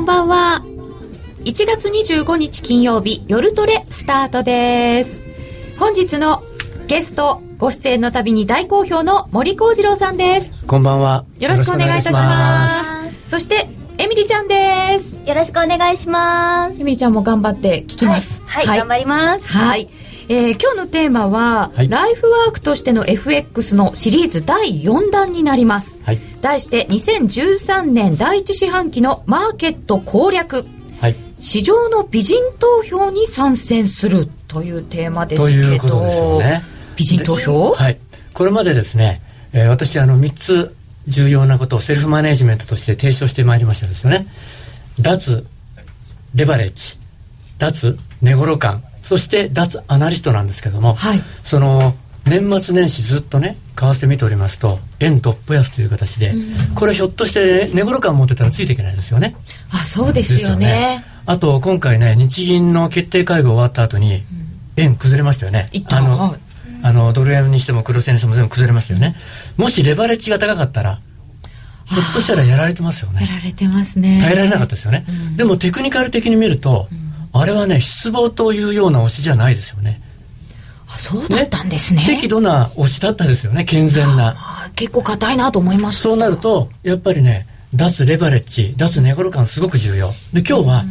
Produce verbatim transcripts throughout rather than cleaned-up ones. こんばんは。いちがつにじゅうごにち金曜日、夜トレスタートです。本日のゲストご出演のたびに大好評の森好治郎さんです。こんばんは、よろしくお願いいたします。そしてエミリちゃんです。よろしくお願いします。エミリちゃんも頑張って聞きます。はい、はいはい、頑張ります。はい、えー、今日のテーマは、はい、ライフワークとしての エフエックス のシリーズだいよんだんになります。はい、題してにせんじゅうさんねんだいいち四半期のマーケット攻略、はい、市場の美人投票に参戦するというテーマですけど、ということですよね。美人投票、はい、これまでですね、えー、私あのみっつ重要なことをセルフマネジメントとして提唱してまいりましたですよね。脱レバレッジ、脱寝頃感、そして脱アナリストなんですけども、はい、その年末年始ずっとね為替見ておりますと円トップ安という形で、うん、これひょっとして、ね、寝頃感持ってたらついていけないですよね。あ、そうですよ ね, ですよね。あと今回ね、日銀の決定会合終わった後に円崩れましたよね。うん、あの、はい、あのドル円にしても黒線にしても全部崩れましたよね。もしレバレッジが高かったらひょっとしたらやられてますよね。やられてますね。耐えられなかったですよね。うん、でもテクニカル的に見ると、うん、あれはね失望というような押しじゃないですよね。あ、そうだったんですね。ね、適度な押しだったですよね。健全な、まあ、結構硬いなと思いました。そうなるとやっぱりね、脱レバレッジ、脱寝頃感すごく重要で、今日は、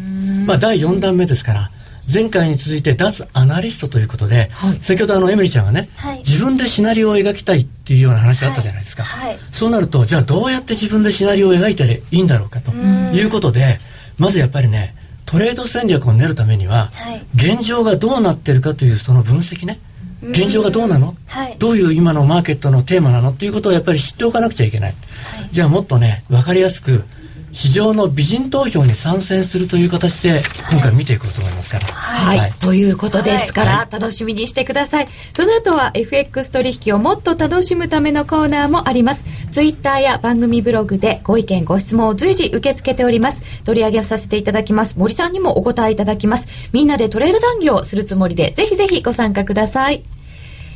まあ、だいよんだんめですから、前回に続いて脱アナリストということで、はい、先ほどあのエミリちゃんがね、はい、自分でシナリオを描きたいっていうような話があったじゃないですか。はいはい、そうなるとじゃあどうやって自分でシナリオを描いたらいいんだろうかということで、まずやっぱりねトレード戦略を練るためには、はい、現状がどうなってるかというその分析ね、現状がどうなの、はい、どういう今のマーケットのテーマなのっていうことをやっぱり知っておかなくちゃいけない。はい、じゃあもっとね分かりやすく市場の美人投票に参戦するという形で今回見ていこうと思いますから、はいはいはい、ということですから、はい、楽しみにしてください。その後は エフエックス 取引をもっと楽しむためのコーナーもあります。ツイッターや番組ブログでご意見ご質問を随時受け付けております。取り上げさせていただきます。森さんにもお答えいただきます。みんなでトレード談義をするつもりで、ぜひぜひご参加ください。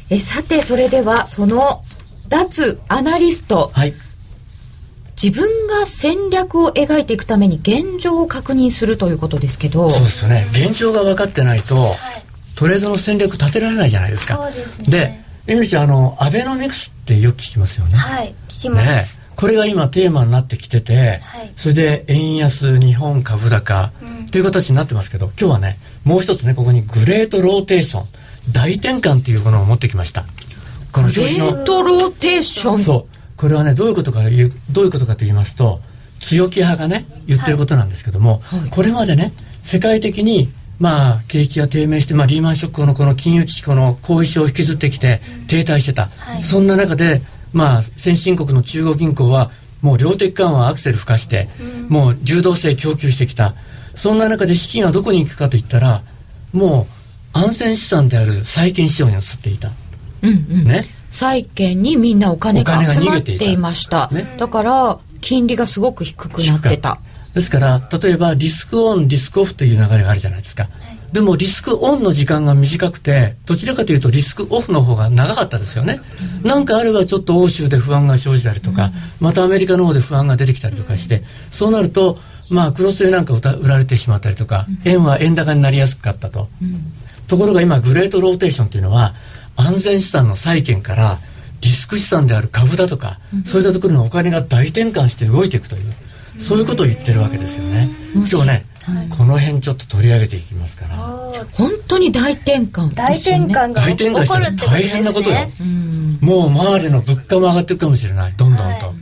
えさて、それではその脱アナリスト、はい、自分が戦略を描いていくために現状を確認するということですけど、そうですよね。現状が分かってないと、はい、トレードの戦略立てられないじゃないですか。そうですね。で、エミリちゃん、あのアベノミクスってよく聞きますよね。はい、聞きます。ね、これが今テーマになってきてて、はい、それで円安、日本株高、うん、という形になってますけど、今日はねもう一つね、ここにグレートローテーション、大転換というものを持ってきました。この表紙のグレートローテーション。そう。これはねどういうことかどういうことかと言いますと、強気派がね言ってることなんですけども、はいはい、これまでね世界的にまあ景気が低迷して、まあ、リーマンショックのこの金融危機、この後遺症を引きずってきて停滞してた、はい、そんな中でまあ先進国の中央銀行はもう量的緩和アクセル付加して、うん、もう流動性供給してきた。そんな中で資金はどこに行くかといったら、もう安全資産である債券市場に移っていた、うんうん、ね、債券にみんなお金が集まっていました。ね、だから金利がすごく低くなってた。ですから例えばリスクオンリスクオフという流れがあるじゃないですか。でもリスクオンの時間が短くて、どちらかというとリスクオフの方が長かったですよね。うん、なんかあればちょっと欧州で不安が生じたりとか、うん、またアメリカの方で不安が出てきたりとかして、うん、そうなるとまあクロスでなんか売られてしまったりとか、うん、円は円高になりやすかったと、うん、ところが今グレートローテーションというのは安全資産の債券からリスク資産である株だとか、うん、そういったところのお金が大転換して動いていくという、そういうことを言ってるわけですよね。今日ね、はい、この辺ちょっと取り上げていきますから。本当に大転換ですよね。大転換が起こるってことですね。大変なことよ。うん、もう周りの物価も上がっていくかもしれない、どんどんと、は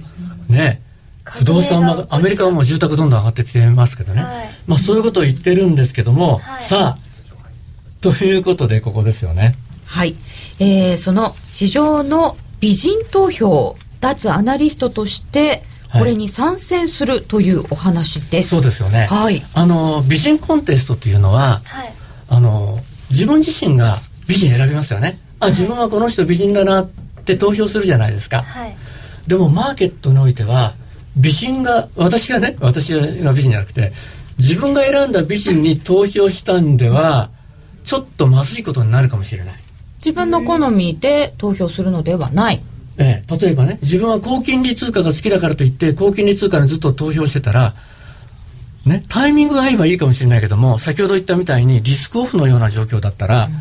い、ね、不動産も、アメリカはもう住宅どんどん上がってきてますけどね、はい、まあ、そういうことを言ってるんですけども、はい、さあということでここですよね。はい、えー、その市場の美人投票、脱アナリストとしてこれに参戦するというお話です。はい、そうですよね。はい、あの美人コンテストというのは、はい、あの自分自身が美人選びますよね。あ、自分はこの人美人だなって投票するじゃないですか。はい、でもマーケットにおいては美人が、私がね、私が美人じゃなくて自分が選んだ美人に投票したんではちょっとまずいことになるかもしれない。自分の好みで投票するのではない、ええ、例えばね、自分は高金利通貨が好きだからといって高金利通貨にずっと投票してたら、ね、タイミングが合えばいいかもしれないけども、先ほど言ったみたいにリスクオフのような状況だったら、うん、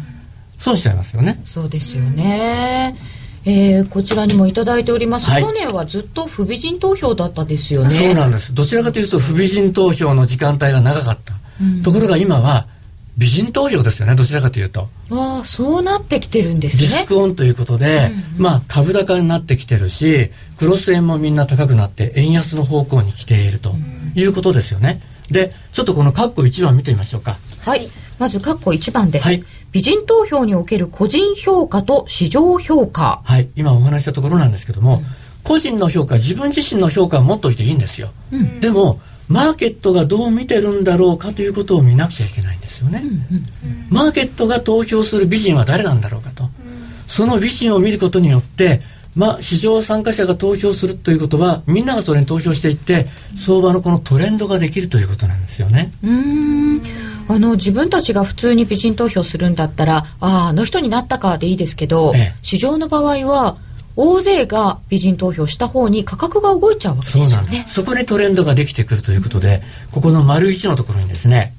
損しちゃいますよね。そうですよね。えー、こちらにもいただいております、はい、去年はずっと不備人投票だったですよね。そうなんです。どちらかというと不備人投票の時間帯が長かった、うん、ところが今は美人投票ですよね。どちらかというとあそうなってきてるんですね。リスクオンということで、うんうんまあ、株高になってきてるし、クロス円もみんな高くなって円安の方向に来ているということですよね、うん、でちょっとこのカッコいちばん見てみましょうか。はい、まずカッコいちばんです、はい、美人投票における個人評価と市場評価。はい、今お話したところなんですけども、うん、個人の評価、自分自身の評価は持っといていいんですよ、うん、でもマーケットがどう見てるんだろうかということを見なくちゃいけないんですよね、うんうん、マーケットが投票する美人は誰なんだろうかと、うん、その美人を見ることによって、まあ、市場参加者が投票するということはみんながそれに投票していって相場のこのトレンドができるということなんですよね。うーん、あの自分たちが普通に美人投票するんだったらあああの人になったかでいいですけど、ええ、市場の場合は大勢が美人投票した方に価格が動いちゃうわけですよね。そうなんです。そこにトレンドができてくるということで、うん、ここの丸いちのところにですね、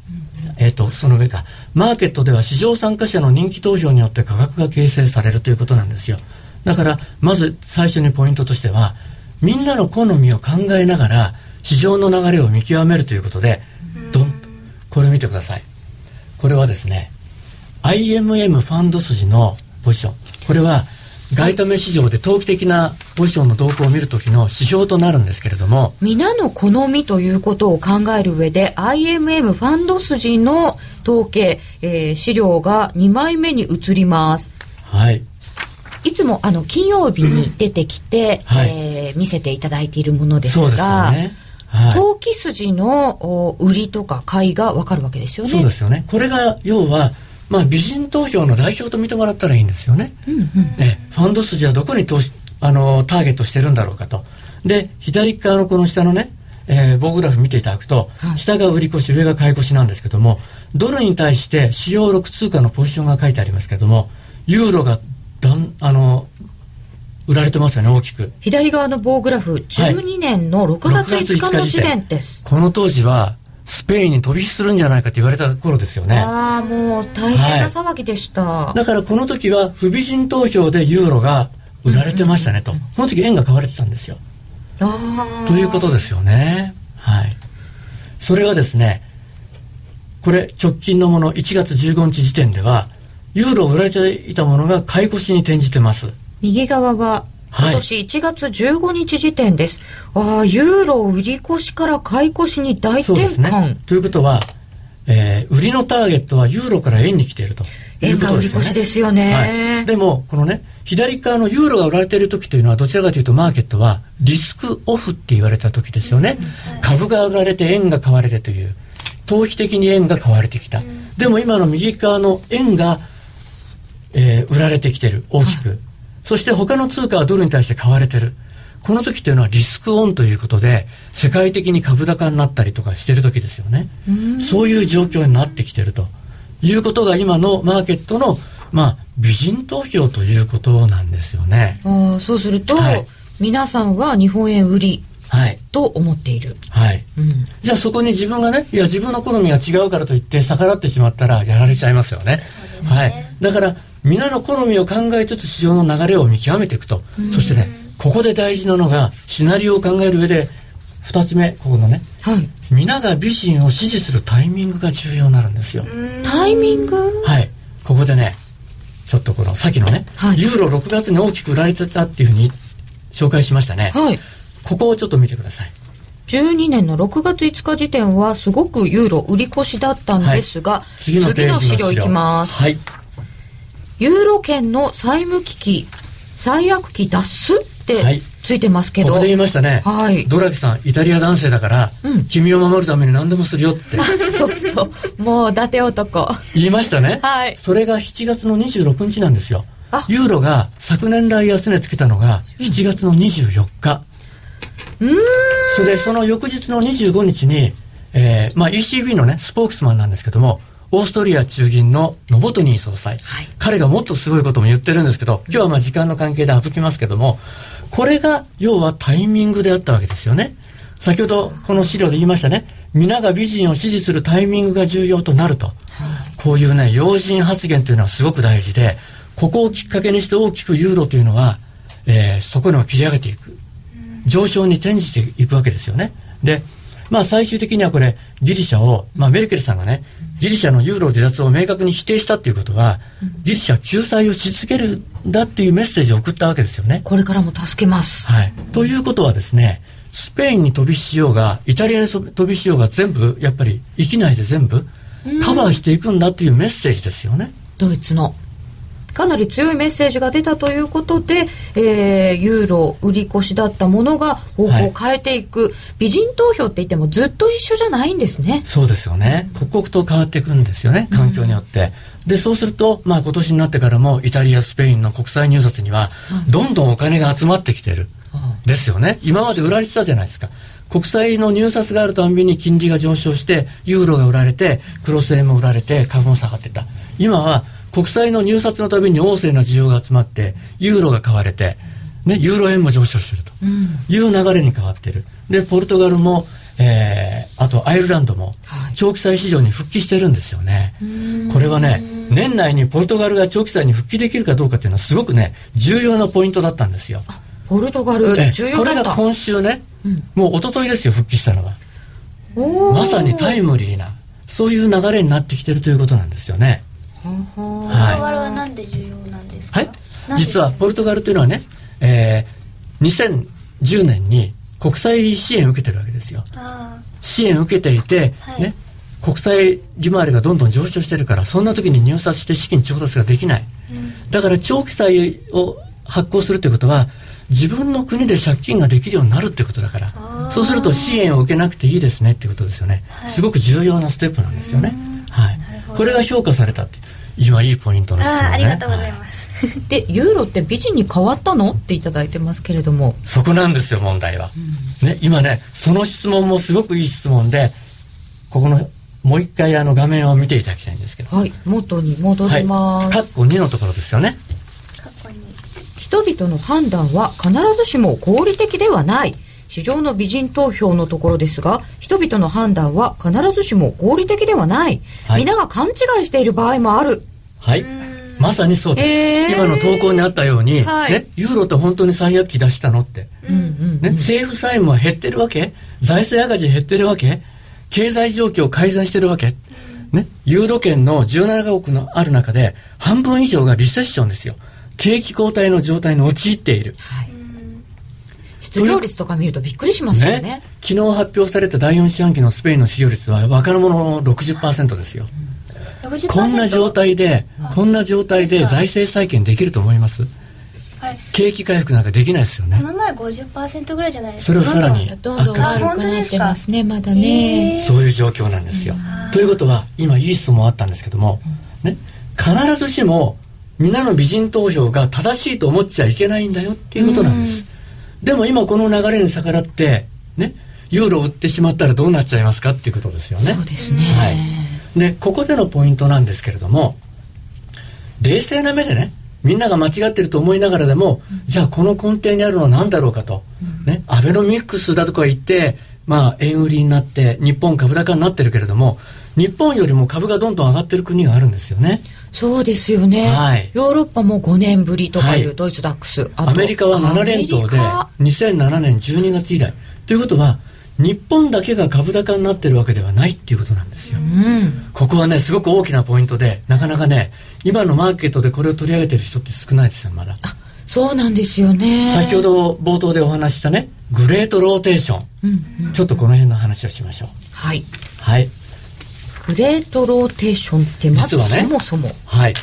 うん、えっと、その上かマーケットでは市場参加者の人気投票によって価格が形成されるということなんですよ。だからまず最初にポイントとしてはみんなの好みを考えながら市場の流れを見極めるということで、うん、ドンとこれ見てください。これはですね アイエムエム ファンド筋のポジション、これは外為市場で投機的なポジションの動向を見るときの指標となるんですけれども、皆の好みということを考える上で アイエムエム ファンド筋の統計、えー、資料がにまいめに移ります、はい、いつもあの金曜日に出てきて、うんはいえー、見せていただいているものですが、そうですよね、はい、投機筋の売りとか買いが分かるわけですよね。そうですよね。これが要はまあ、美人投票の代表と見てもらったらいいんですよね、うんうん、えファンド筋はどこに投資あのターゲットしてるんだろうかと。で左側のこの下のね、えー、棒グラフ見ていただくと、はい、下が売り越し上が買い越しなんですけども、ドルに対して主要ろく通貨のポジションが書いてありますけども、ユーロがだんあの売られてますよね、大きく。左側の棒グラフじゅうにねんのろくがついつかの時点です、はい、この当時はスペインに飛び火するんじゃないかって言われた頃ですよね。ああ、もう大変な騒ぎでした、はい、だからこの時は不備人投票でユーロが売られてましたねと、うんうんうん、この時円が買われてたんですよ。あということですよね、はい、それはですねこれ直近のものいちがつじゅうごにち時点ではユーロ売られていたものが買い越しに転じてます。右側は今年いちがつじゅうごにち時点です、はい、ああユーロ売り越しから買い越しに大転換。そうですね。ということは、えー、売りのターゲットはユーロから円に来ているということですよね。円が売り越しですよね、はい、でもこのね左側のユーロが売られている時というのはどちらかというとマーケットはリスクオフって言われた時ですよね、うん、株が売られて円が買われてという投機的に円が買われてきた、うん、でも今の右側の円が、えー、売られてきている大きく、はい、そして他の通貨はドルに対して買われてる。この時というのはリスクオンということで世界的に株高になったりとかしてる時ですよね。そういう状況になってきてるということが今のマーケットの、まあ、美人投票ということなんですよね。あ、そうすると、はい、皆さんは日本円売りと思っている、はいはいうん、じゃあそこに自分がねいや自分の好みが違うからといって逆らってしまったらやられちゃいますよね。そうですね、はい、だから皆の好みを考えつつ市場の流れを見極めていくと。そしてねここで大事なのがシナリオを考える上でふたつめ、ここのね、はい、皆が美人を支持するタイミングが重要になるんですよ。タイミング、はい、ここでねちょっとこのさっきのね、はい、ユーロろくがつに大きく売られてたっていうふうに紹介しましたね、はい、ここをちょっと見てください。じゅうにねんのろくがついつか時点はすごくユーロ売り越しだったんですが、はい、次のページの資料いきます。はい、ユーロ圏の債務危機最悪期脱すってついてますけど、はい、ここで言いましたね、はい、ドラギさんイタリア男性だから、うん、君を守るために何でもするよってそうそうもう伊達男言いましたね、はい、それがしちがつのにじゅうろくにちなんですよ。ユーロが昨年来安値つけたのがしちがつのにじゅうよっか、うん、うーんそれでその翌日のにじゅうごにちに、えーまあ、イーシービー のねスポークスマンなんですけどもオーストリア中銀のノボトニー総裁、はい、彼がもっとすごいことも言ってるんですけど今日はまあ時間の関係で省きますけども、これが要はタイミングであったわけですよね。先ほどこの資料で言いましたね皆が美人を支持するタイミングが重要となると、はい、こういうね要人発言というのはすごく大事で、ここをきっかけにして大きくユーロというのは、えー、そこにも切り上げていく上昇に転じていくわけですよね。で、まあ、最終的にはこれギリシャを、まあ、メルケルさんがねギリシャのユーロ離脱を明確に否定したということは、ギリシャは救済をし続けるんだっていうメッセージを送ったわけですよね。これからも助けます、はい、ということはですね、スペインに飛びしようがイタリアに飛びしようが全部やっぱり域内で全部カバーしていくんだというメッセージですよね。ドイツのかなり強いメッセージが出たということで、えー、ユーロ売り越しだったものが方向を変えていく、はい、美人投票って言ってもずっと一緒じゃないんですね。そうですよね、刻々と変わっていくんですよね、環境によって、うん、でそうすると、まあ、今年になってからもイタリアスペインの国際入札にはどんどんお金が集まってきてる、うん、ですよね。今まで売られてたじゃないですか、国債の入札があるたんびに金利が上昇してユーロが売られてクロス円も売られて株も下がってた。今は国債の入札のたびに旺盛な需要が集まってユーロが買われて、ね、ユーロ円も上昇してるという流れに変わってる。でポルトガルも、えー、あとアイルランドも長期債市場に復帰してるんですよね、はい、これはね年内にポルトガルが長期債に復帰できるかどうかっていうのはすごくね重要なポイントだったんですよ。あ、ポルトガル重要だった。これが今週ね、うん、もう一昨日ですよ復帰したのは。おー、まさにタイムリーなそういう流れになってきてるということなんですよね。ポルトガルはなんで重要なんですか、はい、実はポルトガルというのはね、えー、にせんじゅうねんに国際支援を受けてるわけですよ。あ、支援を受けていて、はいね、国債利回りがどんどん上昇してるからそんな時に入札して資金調達ができない、うん、だから長期債を発行するということは自分の国で借金ができるようになるということだから、そうすると支援を受けなくていいですねということですよね、はい、すごく重要なステップなんですよね、はい、これが評価されたって今いいポイントですよね。 あ, ありがとうございます、はい、でユーロって美人に変わったのっていただいてますけれども、そこなんですよ問題は、うんね、今ねその質問もすごくいい質問で、ここのもう一回あの画面を見ていただきたいんですけど、はい、元に戻ります、はい、括弧にのところですよね。人々の判断は必ずしも合理的ではない、市場の美人投票のところですが、人々の判断は必ずしも合理的ではない、はい、皆が勘違いしている場合もある。はい、まさにそうです、えー、今の投稿にあったように、はいね、ユーロって本当に最悪期出したのって、うんうんうんね、政府債務は減ってるわけ、財政赤字減ってるわけ、経済状況改善してるわけ、ね、ユーロ圏のじゅうななかこくのある中で半分以上がリセッションですよ、景気後退の状態に陥っている、はい、失業率とか見るとびっくりしますよ ね, ね昨日発表されただいよん四半期のスペインの失業率は若者の ろくじゅっパーセント ですよ、はい、ろくじゅっパーセント？ こんな状態で、はい、こんな状態で財政再建できると思います、はい、景気回復なんかできないですよね。この前 ごじゅっパーセント ぐらいじゃないですか。それをさらにどんどん悪くなってますね、まだね、えー、そういう状況なんですよ、うん、ということは今いい質問あったんですけども、ね、必ずしも皆の美人投票が正しいと思っちゃいけないんだよっていうことなんです、うん、でも今この流れに逆らって、ね、ユーロを売ってしまったらどうなっちゃいますかっていうことですよね。そうですね、はい、でここでのポイントなんですけれども、冷静な目でねみんなが間違ってると思いながらでも、うん、じゃあこの根底にあるのは何だろうかと、うんね、アベノミクスだとか言って、まあ、円売りになって日本株高になってるけれども、日本よりも株がどんどん上がってる国があるんですよね。そうですよね、はい、ヨーロッパもごねんぶりとかいうドイツダックス、はい、あとアメリカはななれんとうでにせんななねんじゅうにがつ以来ということは日本だけが株高になってるわけではないっていうことなんですよ、うん、ここはねすごく大きなポイントで、なかなかね今のマーケットでこれを取り上げてる人って少ないですよまだ。あ、そうなんですよね。先ほど冒頭でお話ししたねグレートローテーション、うんうん、ちょっとこの辺の話をしましょう。はいはい、グレートローテーションってまずそもそも、ね、はい、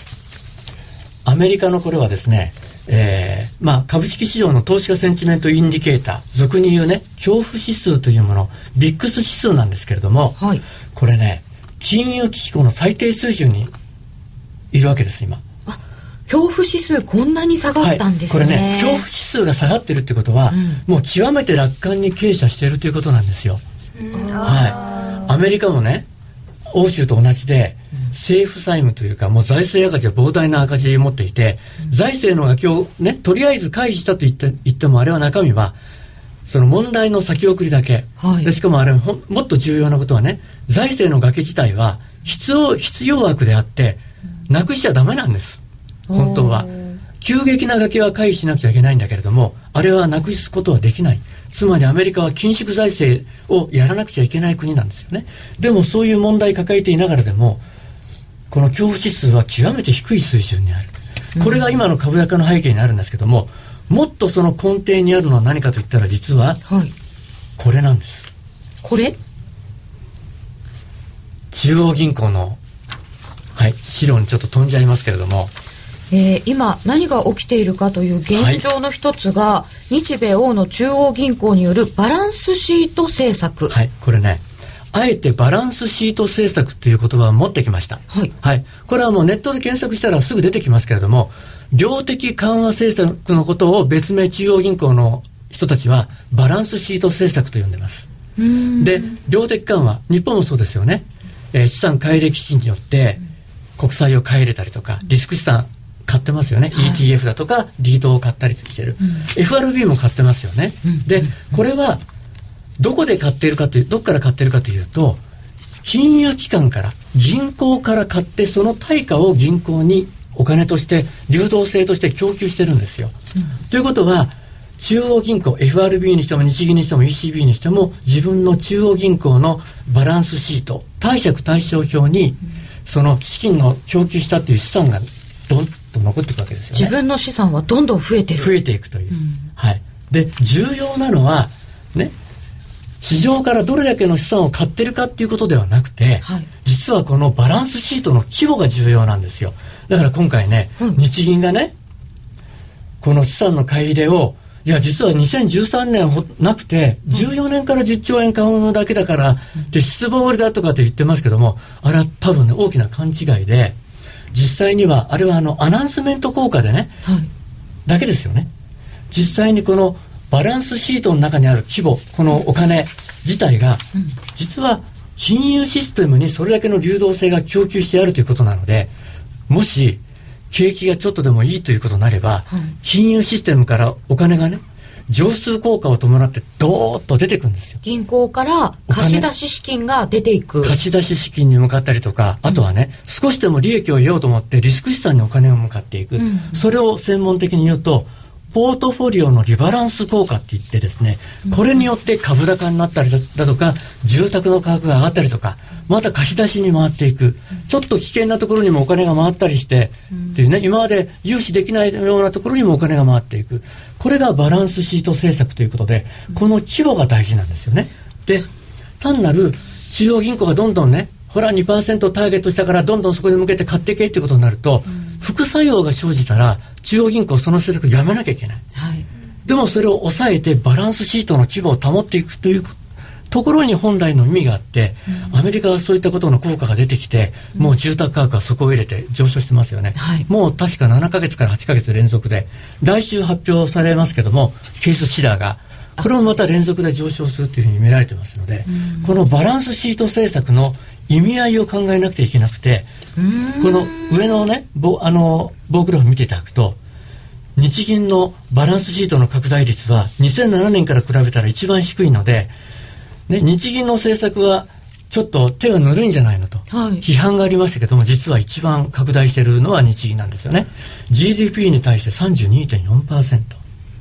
アメリカのこれはですね、えーまあ、株式市場の投資家センチメントインディケーター、俗に言うね恐怖指数というもの、ビックス指数なんですけれども、はい、これね金融危機後の最低水準にいるわけです今。あ、恐怖指数こんなに下がったんですね、はい、これね恐怖指数が下がってるってことは、うん、もう極めて楽観に傾斜しているということなんですよ、はい、アメリカもね欧州と同じで政府債務というかもう財政赤字は膨大な赤字を持っていて、財政の悪化をねとりあえず回避したと言って、言ってもあれは中身はその問題の先送りだけ、はい、でしかもあれほもっと重要なことはね、財政の崖自体は必要、必要枠であってなくしちゃダメなんです。本当は急激な崖は回避しなくちゃいけないんだけれども、あれはなくすことはできない。つまりアメリカは緊縮財政をやらなくちゃいけない国なんですよね。でもそういう問題抱えていながらでもこの恐怖指数は極めて低い水準にある。これが今の株高の背景にあるんですけども、もっとその根底にあるのは何かといったら実はこれなんです、はい、これ中央銀行の、はい、資料にちょっと飛んじゃいますけれども、えー、今何が起きているかという現状の一つが、はい、日米欧の中央銀行によるバランスシート政策、はい、これねあえてバランスシート政策という言葉を持ってきました、はいはい、これはもうネットで検索したらすぐ出てきますけれども、量的緩和政策のことを別名中央銀行の人たちはバランスシート政策と呼んでます。うーんで量的緩和、日本もそうですよね、えー、資産買い入れ基金によって国債を買い入れたりとかリスク資産買ってますよね、はい、イーティーエフ だとかリートを買ったりしてる、うん、エフアールビー も買ってますよね、うん、でこれはどこで買っているかというどこから買っているかというと、金融機関から銀行から買って、その対価を銀行にお金として流動性として供給してるんですよ、うん、ということは中央銀行 エフアールビー にしても日銀にしても イーシービー にしても自分の中央銀行のバランスシート貸借対照表に、その資金の供給したという資産がどんと残っていくわけですよね。自分の資産はどんどん増えてる増えていくという、うんはい、で重要なのはね、市場からどれだけの資産を買ってるかっていうことではなくて、はい、実はこのバランスシートの規模が重要なんですよ。だから今回ね、うん、日銀がねこの資産の買い入れを、いや実はにせんじゅうさんねんほなくてじゅうよねんからじゅっちょうえん買うだけだから、うん、で失望だとかって言ってますけども、あれは多分ね大きな勘違いで、実際にはあれはあのアナウンスメント効果でね、はい、だけですよね。実際にこのバランスシートの中にある規模、このお金自体が、うん、実は金融システムにそれだけの流動性が供給してあるということなので、もし景気がちょっとでもいいということになれば、うん、金融システムからお金がね上昇効果を伴ってドーッと出てくるんですよ。銀行から貸し出し資金が出ていく、貸し出し資金に向かったりとか、あとはね、うん、少しでも利益を得ようと思ってリスク資産にお金を向かっていく、うん、それを専門的に言うとポートフォリオのリバランス効果って言ってですね、これによって株高になったりだとか住宅の価格が上がったりとか、また貸し出しに回っていく、ちょっと危険なところにもお金が回ったりしてっていうね、今まで融資できないようなところにもお金が回っていく、これがバランスシート政策ということで、この規模が大事なんですよね。で単なる中央銀行がどんどんね、ほら にパーセント ターゲットしたからどんどんそこに向けて買っていけってことになると、副作用が生じたら中央銀行その政策やめなきゃいけない、はい、でもそれを抑えてバランスシートの規模を保っていくというところに本来の意味があって、うん、アメリカはそういったことの効果が出てきて、うん、もう住宅価格は底を入れて上昇してますよね、はい、もう確かななかげつからはちかげつ連続で、来週発表されますけどもケースシラーがこれもまた連続で上昇するというふうに見られてますので、うん、このバランスシート政策の意味合いを考えなくてはいけなくて、うん、この上のね、あの棒グラフ見ていただくと、日銀のバランスシートの拡大率はにせんななねんから比べたら一番低いので、ね、日銀の政策はちょっと手がぬるいんじゃないのと批判がありましたけども、実は一番拡大しているのは日銀なんですよね。 ジーディーピー に対して さんじゅうにてんよんパーセント、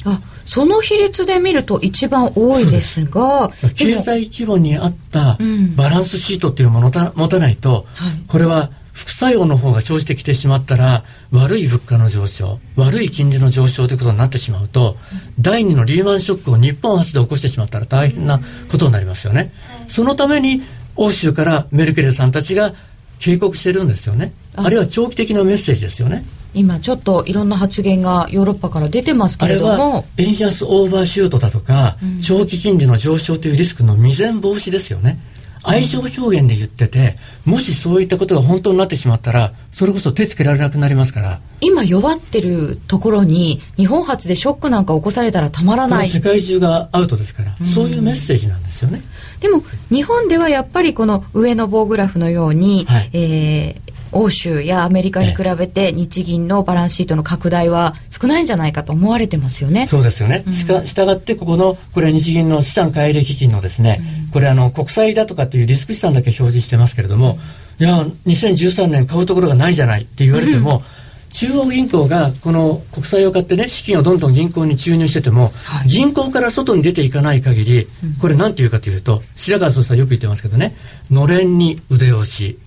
あ、その比率で見ると一番多いですが、です経済規模に合ったバランスシートっていうものを持たないと、うん、これは副作用の方が生じてきてしまったら、悪い物価の上昇、悪い金利の上昇ということになってしまうと、うん、だいにのリーマンショックを日本発で起こしてしまったら大変なことになりますよね、うん、そのために欧州からメルケルさんたちが警告してるんですよね。 あ, あるいは長期的なメッセージですよね。今ちょっといろんな発言がヨーロッパから出てますけれども、あれは円安オーバーシュートだとか、うん、長期金利の上昇というリスクの未然防止ですよね。愛情表現で言ってて、もしそういったことが本当になってしまったらそれこそ手つけられなくなりますから、今弱ってるところに日本発でショックなんか起こされたらたまらない、世界中がアウトですから、うん、そういうメッセージなんですよね。でも日本ではやっぱりこの上の棒グラフのように、はい、えー欧州やアメリカに比べて日銀のバランスシートの拡大は少ないんじゃないかと思われてますよね。そうですよね、うん、しかしたがってここのこれ日銀の資産買い入れ基金のですね、うん、これあの国債だとかっていうリスク資産だけ表示してますけれども、いやにせんじゅうさんねん買うところがないじゃないって言われても、うん、中央銀行がこの国債を買ってね資金をどんどん銀行に注入してても、はい、銀行から外に出ていかない限り、これなんていうかというと、白川総裁よく言ってますけどね、のれんに腕押し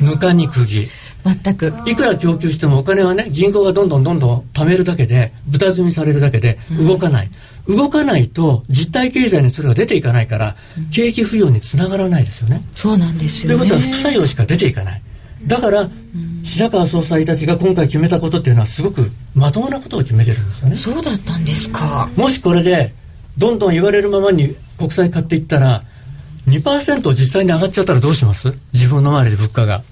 ぬかに釘全くいくら供給してもお金はね銀行がどんどんどんどん貯めるだけで豚積みされるだけで動かない、うん、動かないと実体経済にそれが出ていかないから、うん、景気浮揚につながらないですよね。そうなんですよね。ということは副作用しか出ていかない。だから、うん、白川総裁たちが今回決めたことっていうのはすごくまともなことを決めてるんですよね。そうだったんですか。もしこれでどんどん言われるままに国債買っていったら にパーセント 実際に上がっちゃったらどうします？自分の周りで物価が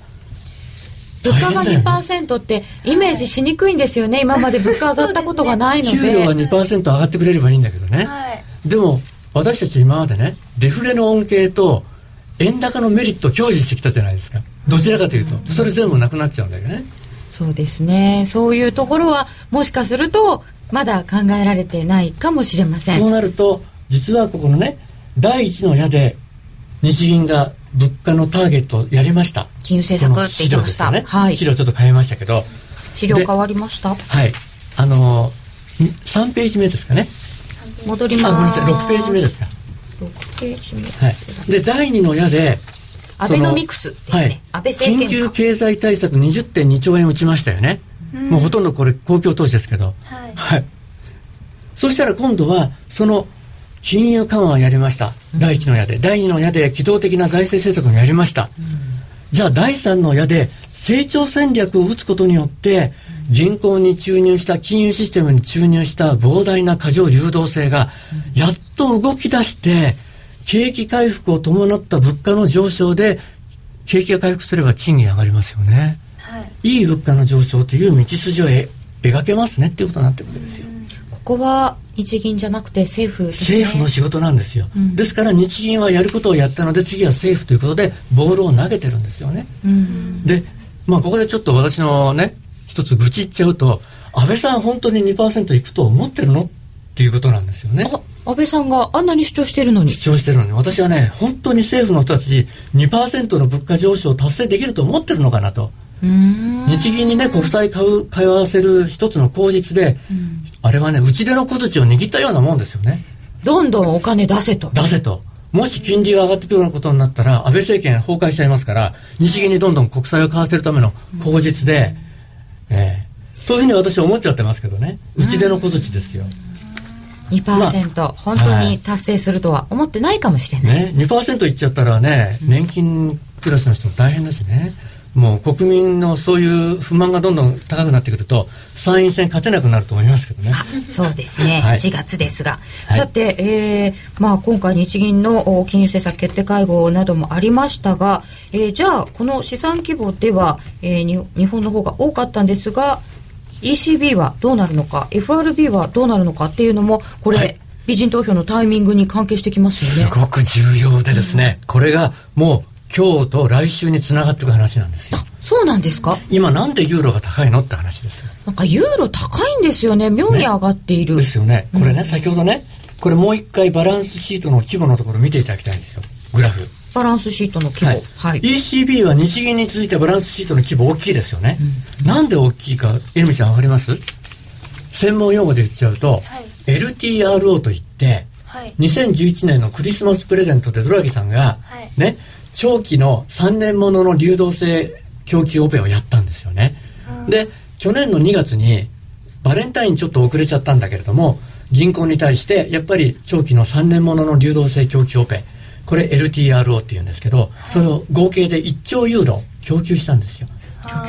物価が にパーセント ってイメージしにくいんですよね。今まで物価上がったことがないので、 そうですね、給料は にパーセント 上がってくれればいいんだけどね、はい、でも私たち今までねデフレの恩恵と円高のメリットを享受してきたじゃないですか。どちらかというと、うん、それ全部なくなっちゃうんだよね。そうですね。そういうところはもしかするとまだ考えられてないかもしれません。そうなると実はここのね第一の矢で日銀が物価のターゲットをやりました。金融政策って言ってました、ね、はい、資料ちょっと変えましたけど資料変わりました。はい、あのー、さんページ目ですかね。戻ります。ろくページ目ですか。はい、でだいにの矢でアベノミクスですね、はい、安倍政権緊急経済対策 にじゅってんにちょうえん打ちましたよね、うん、もうほとんどこれ公共投資ですけど、はいはい、そしたら今度はその金融緩和をやりました、うん、だいいちの矢でだいにの矢で機動的な財政政策もやりました、うん、じゃあだいさんの矢で成長戦略を打つことによって銀行に注入した金融システムに注入した膨大な過剰流動性がやっと動き出して景気回復を伴った物価の上昇で景気が回復すれば賃金上がりますよね、はい、いい物価の上昇という道筋を描けますねっていうことになってくるんですよ。ここは日銀じゃなくて政府ですね。政府の仕事なんですよ、うん、ですから日銀はやることをやったので次は政府ということでボールを投げてるんですよね、うん、で、まあ、ここでちょっと私のね一つ愚痴言っちゃうと、安倍さん本当に にパーセント いくと思ってるのっていうことなんですよね。安倍さんがあんなに主張してるのに主張してるのに私はね本当に政府の人たち にパーセント の物価上昇を達成できると思ってるのかなと。うーん、日銀にね国債買う買わせる一つの口実で、うん、あれはね打ち出の小槌を握ったようなもんですよね。どんどんお金出せと出せと。もし金利が上がってくるようなことになったら安倍政権崩壊しちゃいますから、日銀にどんどん国債を買わせるための口実で、うん、ええ、そういうふうに私は思っちゃってますけどね、打ち出の小槌ですよ。 にパーセント、まあ、本当に達成するとは思ってないかもしれない、ね、にパーセント いっちゃったらね、うん、年金クラスの人も大変だしね。もう国民のそういう不満がどんどん高くなってくると参院選勝てなくなると思いますけどね。あ、そうですね、はい、しちがつですが、はい、さて、えーまあ、今回日銀の金融政策決定会合などもありましたが、えー、じゃあこの資産規模では、えー、日本の方が多かったんですが イーシービー はどうなるのか エフアールビー はどうなるのかっていうのもこれ、はい、美人投票のタイミングに関係してきますよね。すごく重要でですね、うん、これがもう今日と来週につながっていく話なんですよ。あ、そうなんですか。今なんでユーロが高いのって話ですよ。なんかユーロ高いんですよね。妙に上がっている、ね、ですよね。これね、うん、先ほどねこれもう一回バランスシートの規模のところ見ていただきたいんですよ。グラフバランスシートの規模、はいはい、イーシービー は日銀に続いてバランスシートの規模大きいですよね、うん、なんで大きいかエルミちゃん分かります？専門用語で言っちゃうと、はい、エルティーアールオー といって、はい、にせんじゅういちねんのクリスマスプレゼントでドラギさんが、はい、ね長期のさんねんものの流動性供給オペをやったんですよね、うん、で去年のにがつにバレンタインちょっと遅れちゃったんだけれども銀行に対してやっぱり長期のさんねんものの流動性供給オペこれ エルティーアールオー っていうんですけど、はい、それを合計でいっちょうユーロ供給したんですよ。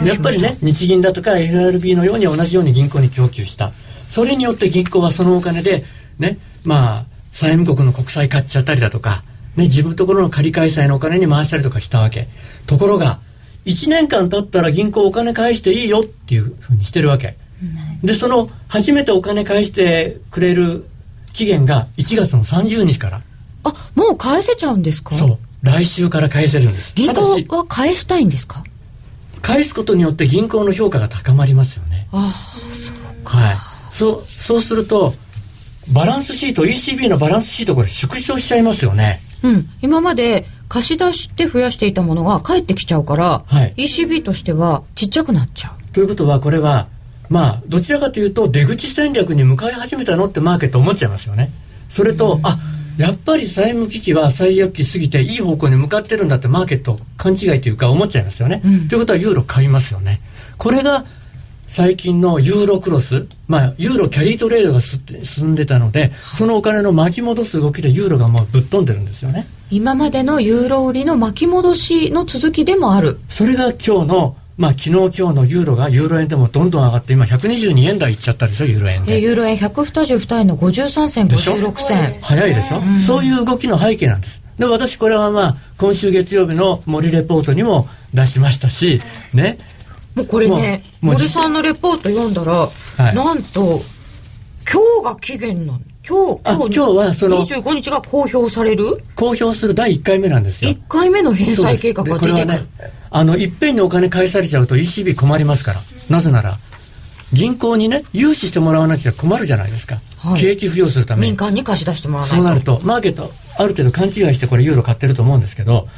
やっぱりね日銀だとか エフアールビー のように同じように銀行に供給した。それによって銀行はそのお金でねまあ債務国の国債買っちゃったりだとかね、自分のところの借り返済のお金に回したりとかしたわけ。ところがいちねんかん経ったら銀行お金返していいよっていうふうにしてるわけ、うん、でその初めてお金返してくれる期限がいちがつのさんじゅうにちから。あ、もう返せちゃうんですか。そう、来週から返せるんです。銀行は返したいんですか。返すことによって銀行の評価が高まりますよね。ああ、そうか、はい、そ, そうするとバランスシート イーシービー のバランスシートこれ縮小しちゃいますよね。うん、今まで貸し出して増やしていたものが返ってきちゃうから、はい、イーシービー としてはちっちゃくなっちゃうということは、これはまあどちらかというと出口戦略に向かい始めたのってマーケット思っちゃいますよね。それと、うん、あ、やっぱり債務危機は最悪期過ぎていい方向に向かってるんだってマーケット勘違いというか思っちゃいますよね、うん、ということはユーロ買いますよね。これが最近のユーロクロス、まあ、ユーロキャリートレードが進んでたので、そのお金の巻き戻す動きでユーロがもうぶっ飛んでるんですよね。今までのユーロ売りの巻き戻しの続きでもある。それが今日の、まあ、昨日今日のユーロがユーロ円でもどんどん上がって、今ひゃくにじゅうにえん台いっちゃったでしょ、ユーロ円で。でユーロ円ひゃくにじゅうにえんのごじゅうさんせんごじゅうろくせん、早いでしょ、うん、そういう動きの背景なんです。で、私これはまあ今週月曜日の森レポートにも出しましたしね。もうこれね、森さんのレポート読んだら、はい、なんと今日が期限なの。今日今日はそのにじゅうごにちが公表される、公表するだいいっかいめなんですよ。いっかいめの返済計画が出てくる、ね、あのいっぺんにお金返されちゃうと イーシービー 困りますから。なぜなら銀行にね、融資してもらわなきゃ困るじゃないですか、はい、景気浮揚するために民間に貸し出してもらわないと。そうなるとマーケットある程度勘違いしてこれユーロ買ってると思うんですけど、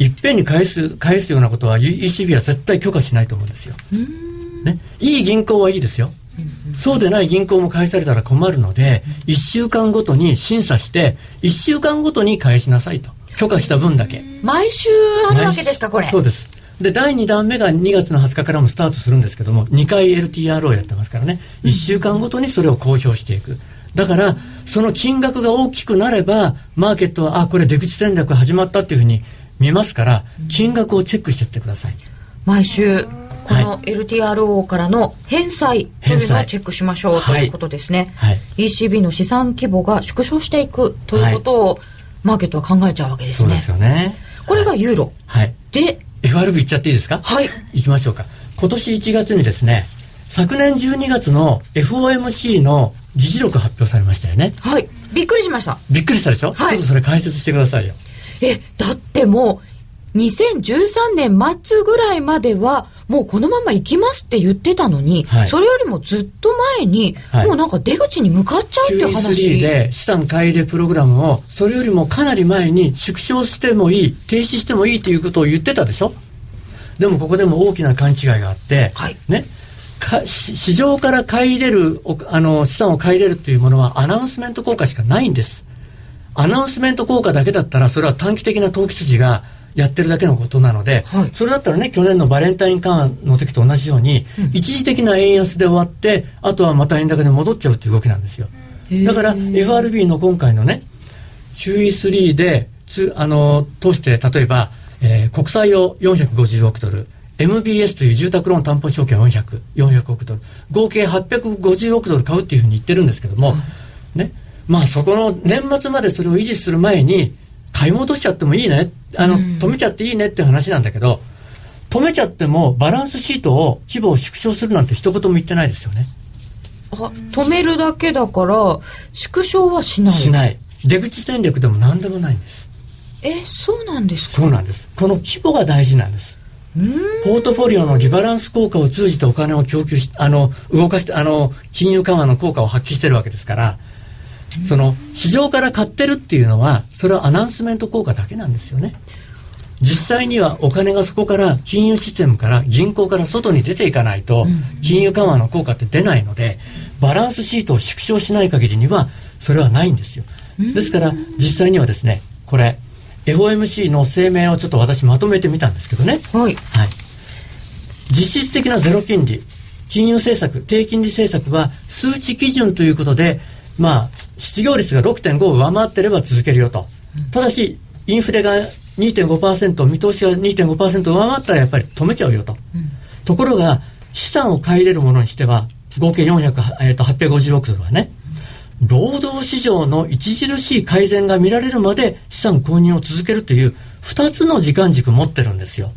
いっぺんに返す、返すようなことは イーシービー は絶対許可しないと思うんですよ、ね、いい銀行はいいですよ、うんうん、そうでない銀行も返されたら困るので、うん、いっしゅうかんごとに審査していっしゅうかんごとに返しなさいと、許可した分だけ。毎週あるわけですかこれ。そうです。でだいに弾目がにがつのはつかからもスタートするんですけども、にかい エルティーアールオー やってますからね、いっしゅうかんごとにそれを公表していく。だからその金額が大きくなればマーケットはあ、これ出口戦略始まったっていうふうに見ますから、金額をチェックしていってください。毎週この エルティーアールオー からの返済というのをチェックしましょうということですね、はいはい、イーシービー の資産規模が縮小していくということをマーケットは考えちゃうわけですね。そうですよね。これがユーロ、はい、で エフアールビー いっちゃっていいですか。はい、いきましょうか。今年いちがつにですね、昨年じゅうにがつの エフオーエムシー の議事録発表されましたよね。はい、びっくりしました。びっくりしたでしょ、はい、ちょっとそれ解説してくださいよ。え、だってもうにせんじゅうさんねん末ぐらいまではもうこのまま行きますって言ってたのに、はい、それよりもずっと前に、はい、もうなんか出口に向かっちゃうっていう話。 キューイースリー で資産買い入れプログラムをそれよりもかなり前に縮小してもいい、停止してもいいということを言ってたでしょ。でもここでも大きな勘違いがあって、はい、ね、か市場から買い入れる、あの資産を買い入れるっていうものはアナウンスメント効果しかないんです。アナウンスメント効果だけだったらそれは短期的な投機筋がやってるだけのことなので、はい、それだったらね、去年のバレンタイン緩和の時と同じように、うん、一時的な円安で終わってあとはまた円高に戻っちゃうっていう動きなんですよ。だから エフアールビー の今回のね キューイースリー でつあの通して、例えば、えー、国債をよんひゃくごじゅうおくドル、 エムビーエス という住宅ローン担保証券をよんひゃくおくドル、合計はっぴゃくごじゅうおくドル買うっていうふうに言ってるんですけども、はい、ね、まあそこの年末までそれを維持する前に買い戻しちゃってもいいね、あの、うん、止めちゃっていいねって話なんだけど、止めちゃってもバランスシートを規模を縮小するなんて一言も言ってないですよね。あ、止めるだけだから縮小はしないしない、出口戦略でも何でもないんです。え、そうなんですか。そうなんです。この規模が大事なんです。うーん、ポートフォリオのリバランス効果を通じてお金を供給し、あの動かして、あの金融緩和の効果を発揮してるわけですから、その市場から買ってるっていうのはそれはアナウンスメント効果だけなんですよね。実際にはお金がそこから、金融システムから銀行から外に出ていかないと金融緩和の効果って出ないので、バランスシートを縮小しない限りにはそれはないんですよ。ですから実際にはですね、これ エフオーエムシー の声明をちょっと私まとめてみたんですけどね、はいはい、実質的なゼロ金利金融政策、低金利政策は数値基準ということで、まあ失業率が ろくてんご を上回ってれば続けるよと。ただしインフレが にてんごパーセント、 見通しが にてんごパーセント 上回ったらやっぱり止めちゃうよと、うん、ところが資産を買い入れるものにしては合計よんひゃく、えー、とはっぴゃくごじゅうおくドルはね、労働市場の著しい改善が見られるまで資産購入を続けるというふたつの時間軸持ってるんですよ。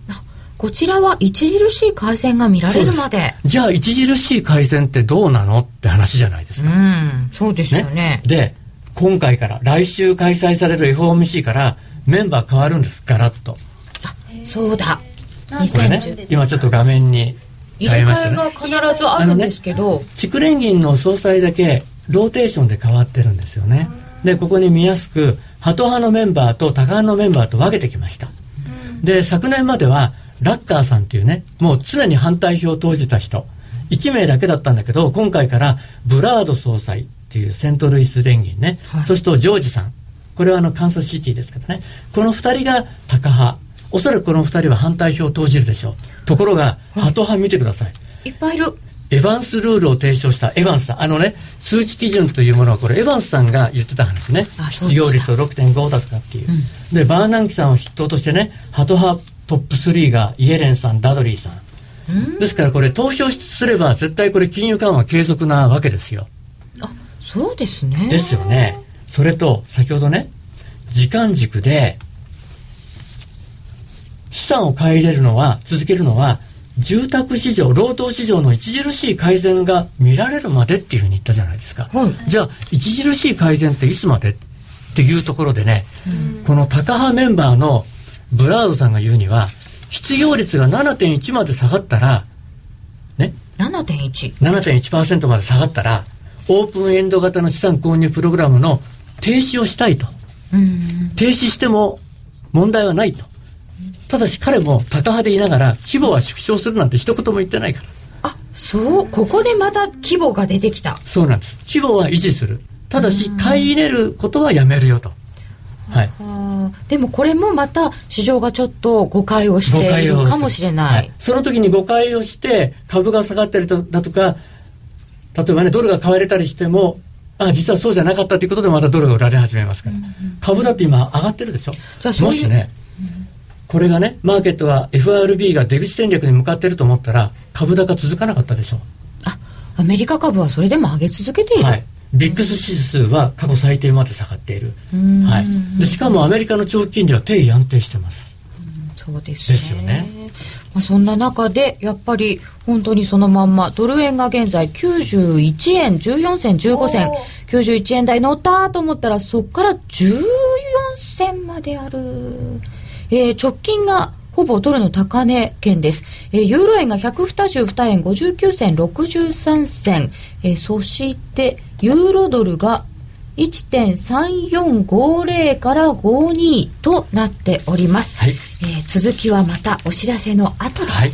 こちらは著しい改善が見られるま で, でじゃあ著しい改善ってどうなのって話じゃないですか。うん、そうですよ ね, ね。で今回から来週開催される エフオーエムシー からメンバー変わるんです、ガラッと。あ、そうだ、これね、今ちょっと画面に入れましたね。入れ替えが必ずあるんですけど、築連銀の総裁だけローテーションで変わってるんですよね。でここに見やすくハト派のメンバーとタカ派のメンバーと分けてきました。で昨年まではラッカーさんっていうね、もう常に反対票を投じた人いち名だけだったんだけど、今回からブラード総裁っていうセントルイス連銀ね、はい、そしてジョージさん、これはあのカンサスシティですからね、このふたりがタカ派、おそらくこのふたりは反対票を投じるでしょう。ところがハト派見てください、はい、いっぱいいる。エヴァンスルールを提唱したエヴァンスさん、あのね、数値基準というものはこれエヴァンスさんが言ってた話ね、失業率を ろくてんご だったっていう、うん、でバーナンキさんを筆頭としてね、ハト派トップさんがイエレンさん、ダドリーさん、うん、ですからこれ投票すれば絶対これ金融緩和継続なわけですよ。あ、そうですね。ですよね。それと先ほどね、時間軸で資産を買い入れるのは続けるのは住宅市場、労働市場の著しい改善が見られるまでっていうふうに言ったじゃないですか、はい、じゃあ著しい改善っていつまでっていうところでね、このタカ派メンバーのブラードさんが言うには、失業率が ななてんいち まで下がったらね、 ななてんいち ななてんいちパーセント まで下がったらオープンエンド型の資産購入プログラムの停止をしたいと、うん、停止しても問題はないと。ただし彼もタカ派でいながら規模は縮小するなんて一言も言ってないから。あ、そう、ここでまた規模が出てきた。そうなんです。規模は維持する、ただし買い入れることはやめるよと、はい、はでもこれもまた市場がちょっと誤解をしているかもしれない、はい、その時に誤解をして株が下がったりとだとか、例えばねドルが買われたりしても、あ、実はそうじゃなかったということでまたドルが売られ始めますから、うんうん、株だって今上がってるでしょ。じゃあそういうもしね、これがね、マーケットは エフアールビー が出口戦略に向かっていると思ったら株高続かなかったでしょう。あ、アメリカ株はそれでも上げ続けている、はい、ビックス指数は過去最低まで下がっている、はい、でしかもアメリカの長期金利は低位安定してます。そうですね。ですよね。まあ、そんな中でやっぱり本当にそのまんまドル円が現在きゅうじゅういちえんじゅうよんせんじゅうごせん、きゅうじゅういちえん台乗ったと思ったらそこからじゅうよんせんまである。えー、直近がほぼドルの高値圏です。えー、ユーロ円がひゃくにじゅうにえんごじゅうきゅうせんろくじゅうさんせん、えー、そしてユーロドルが いちてんさんよんごぜろ からごじゅうにとなっております、はい、えー、続きはまたお知らせの後で、はい、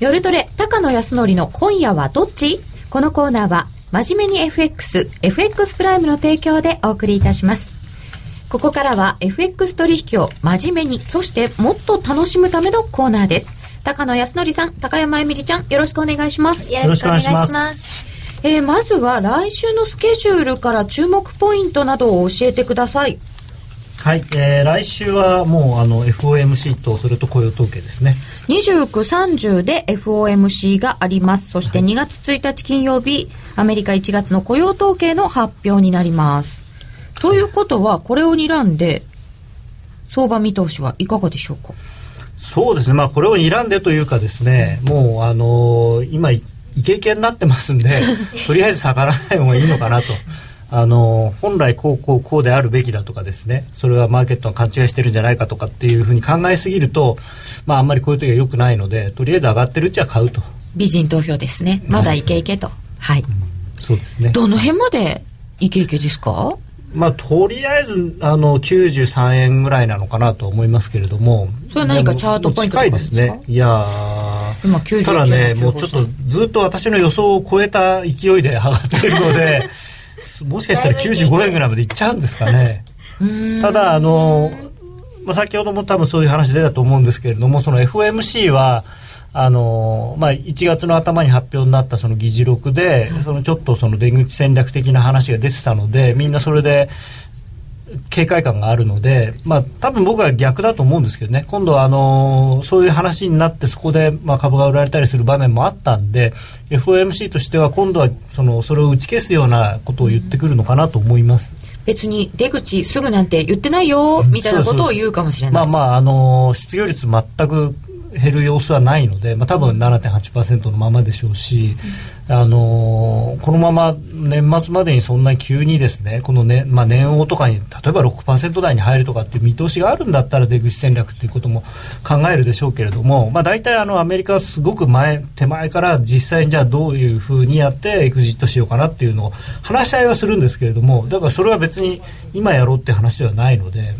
夜トレ高野康則の今夜はどっち？このコーナーは真面目に エフエックス、エフエックス プライムの提供でお送りいたします。ここからは エフエックス 取引を真面目に、そしてもっと楽しむためのコーナーです。高野康則さん、高山えみりちゃん、よろしくお願いします。よろしくお願いします。えー、まずは来週のスケジュールから注目ポイントなどを教えてください。はい、えー、来週はもうあの エフオーエムシー とそれと雇用統計ですね。にじゅうく、さんじゅうで エフオーエムシー があります。そしてにがつついたち金曜日、アメリカいちがつの雇用統計の発表になります。ということはこれを睨んで相場見通しはいかがでしょうか。そうですね、まあ、これを睨んでというかですね、もうあのー、今イケイケになってますんでとりあえず下がらない方がいいのかなとあの本来こうこうこうであるべきだとかですね、それはマーケットが勘違いしてるんじゃないかとかっていうふうに考えすぎると、まあ、あんまりこういう時は良くないので、とりあえず上がってるうちは買うと。美人投票ですね。まだイケイケと、はい、はい、うん、そうですね。どの辺までイケイケですか。まあ、とりあえずあのきゅうじゅうさんえんぐらいなのかなと思いますけれども、それは何かチャートポイントとかですか？近いですね。いや今きゅうじゅういちえんただね、もうちょっとずっと私の予想を超えた勢いで上がっているのでもしかしたらきゅうじゅうごえんぐらいまでいっちゃうんですかねうーんただあの、まあ、先ほども多分そういう話出たと思うんですけれども、その エフオーエムシー はあのまあ、いちがつの頭に発表になったその議事録で、そのちょっとその出口戦略的な話が出てたので、みんなそれで警戒感があるので、まあ、多分僕は逆だと思うんですけどね、今度はあのそういう話になってそこでまあ株が売られたりする場面もあったんで、 エフオーエムシー としては今度は そのそれを打ち消すようなことを言ってくるのかなと思います。別に出口すぐなんて言ってないよみたいなことを言うかもしれない。そうそうそう、まあまあ、あの失業率全く減る様子はないので、まあ、多分 ななてんはちパーセント のままでしょうし、うん、あのこのまま年末までにそんなに急にですね、このね、まあ、年央とかに例えば ろくパーセント 台に入るとかっていう見通しがあるんだったら出口戦略っていうことも考えるでしょうけれども、まあ、大体あのアメリカはすごく前手前から実際にじゃあどういうふうにやってエグジットしようかなっていうのを話し合いはするんですけれども、だからそれは別に今やろうって話ではないので、はい、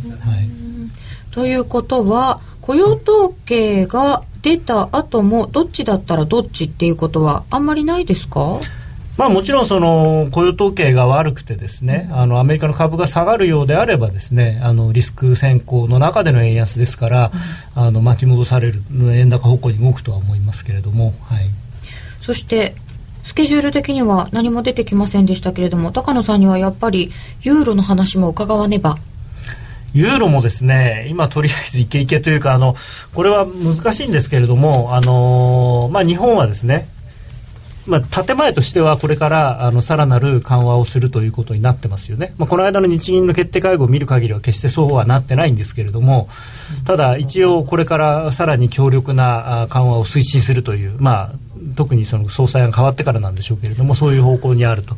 ということは雇用統計が出た後もどっちだったらどっちっていうことはあんまりないですか？まあ、もちろんその雇用統計が悪くてですね、あのアメリカの株が下がるようであればですね、あのリスク先行の中での円安ですから、うん、あの巻き戻される円高方向に動くとは思いますけれども、はい、そしてスケジュール的には何も出てきませんでしたけれども、高野さんにはやっぱりユーロの話も伺わねば。ユーロもですね、今とりあえずイケイケというか、あのこれは難しいんですけれども、あのーまあ、日本はですね、まあ、建前としてはこれからあのさらなる緩和をするということになってますよね、まあ、この間の日銀の決定会合を見る限りは決してそうはなってないんですけれども、ただ一応これからさらに強力な緩和を推進するという、まあ特にその総裁が変わってからなんでしょうけれども、そういう方向にあると。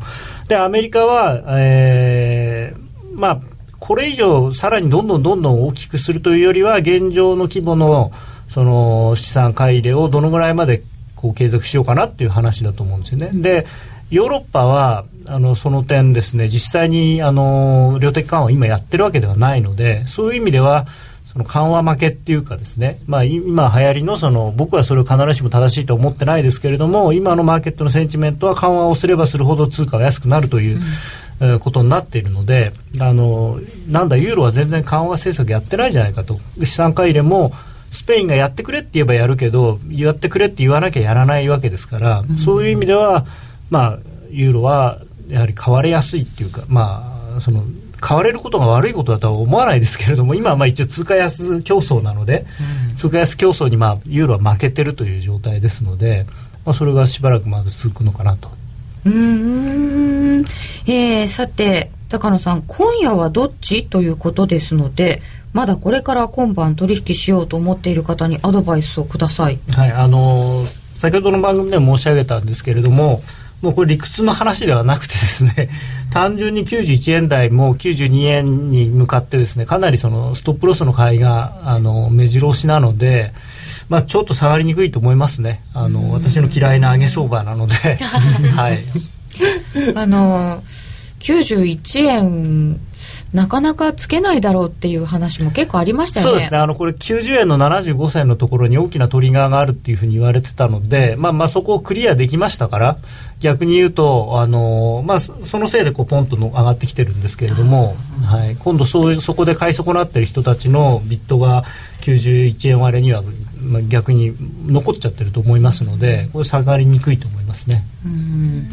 でアメリカは、えー、まあこれ以上さらにどんどんどんどん大きくするというよりは、現状の規模のその資産買い入れをどのぐらいまでこう継続しようかなっていう話だと思うんですよね。でヨーロッパはあのその点ですね、実際にあの量的緩和を今やってるわけではないので、そういう意味ではその緩和負けっていうかですね、まあ、今流行り の, その僕はそれを必ずしも正しいと思ってないですけれども、今のマーケットのセンチメントは緩和をすればするほど通貨が安くなるという、うんことになっているので、あのなんだユーロは全然緩和政策やってないじゃないかと。資産買い入れもスペインがやってくれって言えばやるけど、やってくれって言わなきゃやらないわけですから、うん、そういう意味では、まあ、ユーロはやはり買われやすいっていうか、まあ、その買われることが悪いことだとは思わないですけれども、今はまあ一応通貨安競争なので、うん、通貨安競争にまあユーロは負けてるという状態ですので、まあ、それがしばらくまだ続くのかなと。うーんえー、さて高野さん、今夜はどっちということですので、まだこれから今晩取引しようと思っている方にアドバイスをください。はい、あのー、先ほどの番組でも申し上げたんですけれども、もうこれ理屈の話ではなくてですね、単純にきゅうじゅういちえん台もきゅうじゅうにえんに向かってですね、かなりそのストップロスの買いがあの目白押しなので、まあ、ちょっと下がりにくいと思いますね。あの私の嫌いな上げ相場なので、はい、あのきゅうじゅういちえんなかなかつけないだろうっていう話も結構ありましたよね。そうですね、あのこれきゅうじゅうえんのななじゅうごせんのところに大きなトリガーがあるっていうふうに言われてたので、まあ、まあそこをクリアできましたから、逆に言うとあの、まあ、そのせいでこうポンとの上がってきてるんですけれども、はい、今度そういうそこで買い損なってる人たちのビットがきゅうじゅういちえん割れには逆に残っちゃってると思いますので、これ下がりにくいと思いますね。うん、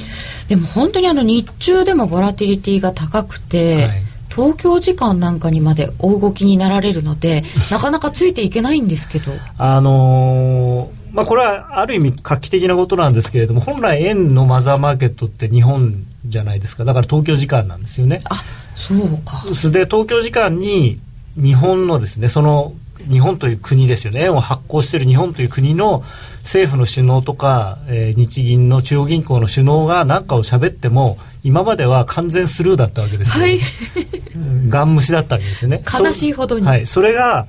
でも本当にあの日中でもボラティリティが高くて、はい、東京時間なんかにまで大動きになられるのでなかなかついていけないんですけどあのーまあ、これはある意味画期的なことなんですけれども、本来円のマザーマーケットって日本じゃないですか。だから東京時間なんですよね。あ、そうか。で東京時間に日本のですね、その日本という国ですよね、円を発行している日本という国の政府の首脳とか、えー、日銀の中央銀行の首脳が何かを喋っても、今までは完全スルーだったわけですよ、はい、ガン無視だったわけですよね。悲しいほどに そ,、はい、それが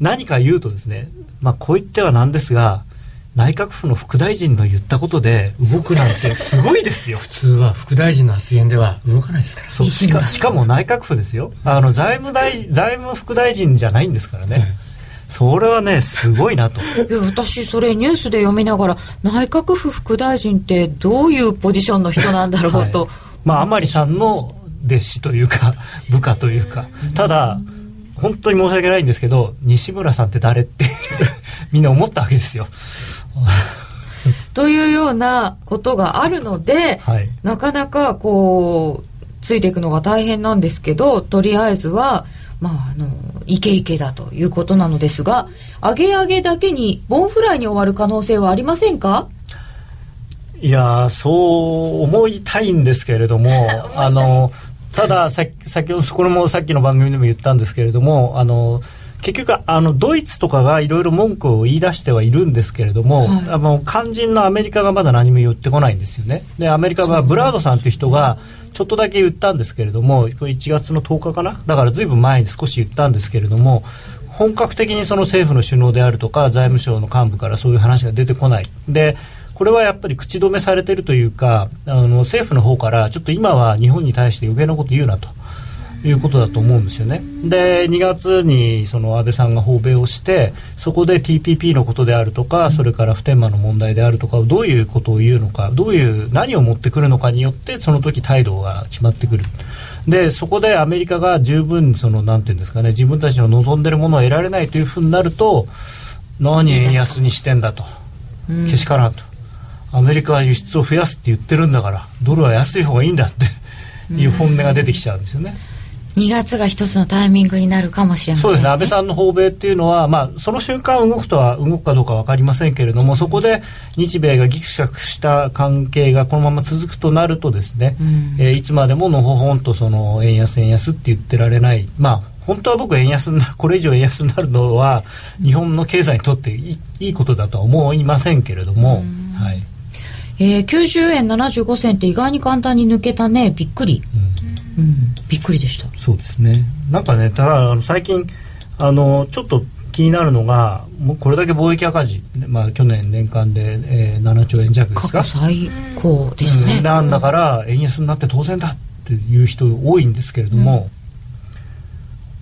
何か言うとですね、まあこう言ってはなんですが、内閣府の副大臣の言ったことで動くなんてすごいですよ普通は副大臣の発言では動かないですからそう し, かしかも内閣府ですよあの 財, 務大財務副大臣じゃないんですからね、はい、それはねすごいなといや私それニュースで読みながら内閣府副大臣ってどういうポジションの人なんだろうと、はいまあ、甘利さんの弟子というか部下というかただ本当に申し訳ないんですけど西村さんって誰ってみんな思ったわけですよというようなことがあるので、はい、なかなかこうついていくのが大変なんですけどとりあえずは、まあ、あのイケイケだということなのですが上げ上げだけにボンフライに終わる可能性はありませんかいやそう思いたいんですけれどもあのたださ先ほどこれもさっきの番組でも言ったんですけれどもあの結局あのドイツとかがいろいろ文句を言い出してはいるんですけれども、はい、あの肝心のアメリカがまだ何も言ってこないんですよねでアメリカがブラードさんという人がちょっとだけ言ったんですけれどもいちがつのとおかかなだからずいぶん前に少し言ったんですけれども本格的にその政府の首脳であるとか財務省の幹部からそういう話が出てこないでこれはやっぱり口止めされているというかあの政府の方からちょっと今は日本に対して余計なこと言うなということだと思うんですよねでにがつにその安倍さんが訪米をしてそこで ティーピーピー のことであるとかそれから普天間の問題であるとかどういうことを言うのかどういう何を持ってくるのかによってその時態度が決まってくるでそこでアメリカが十分そのなんていうんですかね自分たちの望んでいるものを得られないというふうになると何円安にしてんだとけしからんとアメリカは輸出を増やすって言ってるんだからドルは安い方がいいんだっていう本音が出てきちゃうんですよね、うん、にがつが一つのタイミングになるかもしれません、ね、そうですね安倍さんの訪米っていうのは、まあ、その瞬間動くとは動くかどうか分かりませんけれどもそこで日米がギクシャクした関係がこのまま続くとなるとですね、うんえー、いつまでものほほんとその円安円安って言ってられないまあ本当は僕円安なこれ以上円安になるのは日本の経済にとってい い, い, いことだとは思いませんけれども、うんはいえー、きゅうじゅうえんななじゅうごせんって意外に簡単に抜けたねびっくり、うんうん、びっくりでしたそうですねなんかねただあの最近あのちょっと気になるのがもうこれだけ貿易赤字、まあ、去年年間で、えー、ななちょうえん弱ですか過去最高ですね、うん、なんだから円安になって当然だっていう人多いんですけれども、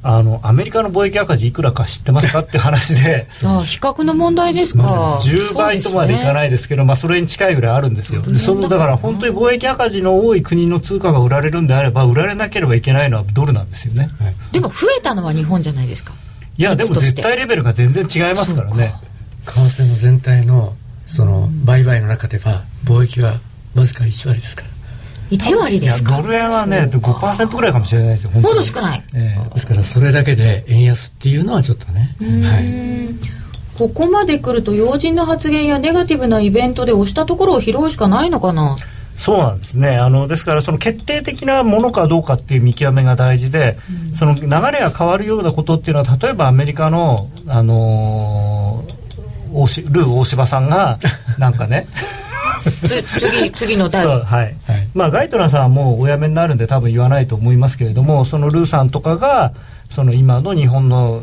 うん、あのアメリカの貿易赤字いくらか知ってますかって話であ比較の問題ですかじゅうばいとまでいかないですけど、まあ、それに近いぐらいあるんですよでそのだから本当に貿易赤字の多い国の通貨が売られるんであれば売られなければいけないのはドルなんですよね、はい、でも増えたのは日本じゃないですかいやでも絶対レベルが全然違いますからね為替の全体 の, その売買の中では貿易はわずかいちわりですからいちわりですかいやドル円はね ごパーセント ぐらいかもしれないですよ本当にもっと少ない、えー、ですからそれだけで円安っていうのはちょっとねうん、はいここまで来ると要人の発言やネガティブなイベントで押したところを拾うしかないのかなそうなんですねあのですからその決定的なものかどうかっていう見極めが大事で、うん、その流れが変わるようなことっていうのは例えばアメリカの、あのー、ルー大柴さんがなんかね次, 次のタイミング、はいはいまあ、ガイトナーさんはもうお辞めになるんで多分言わないと思いますけれどもそのルーさんとかがその今の日本の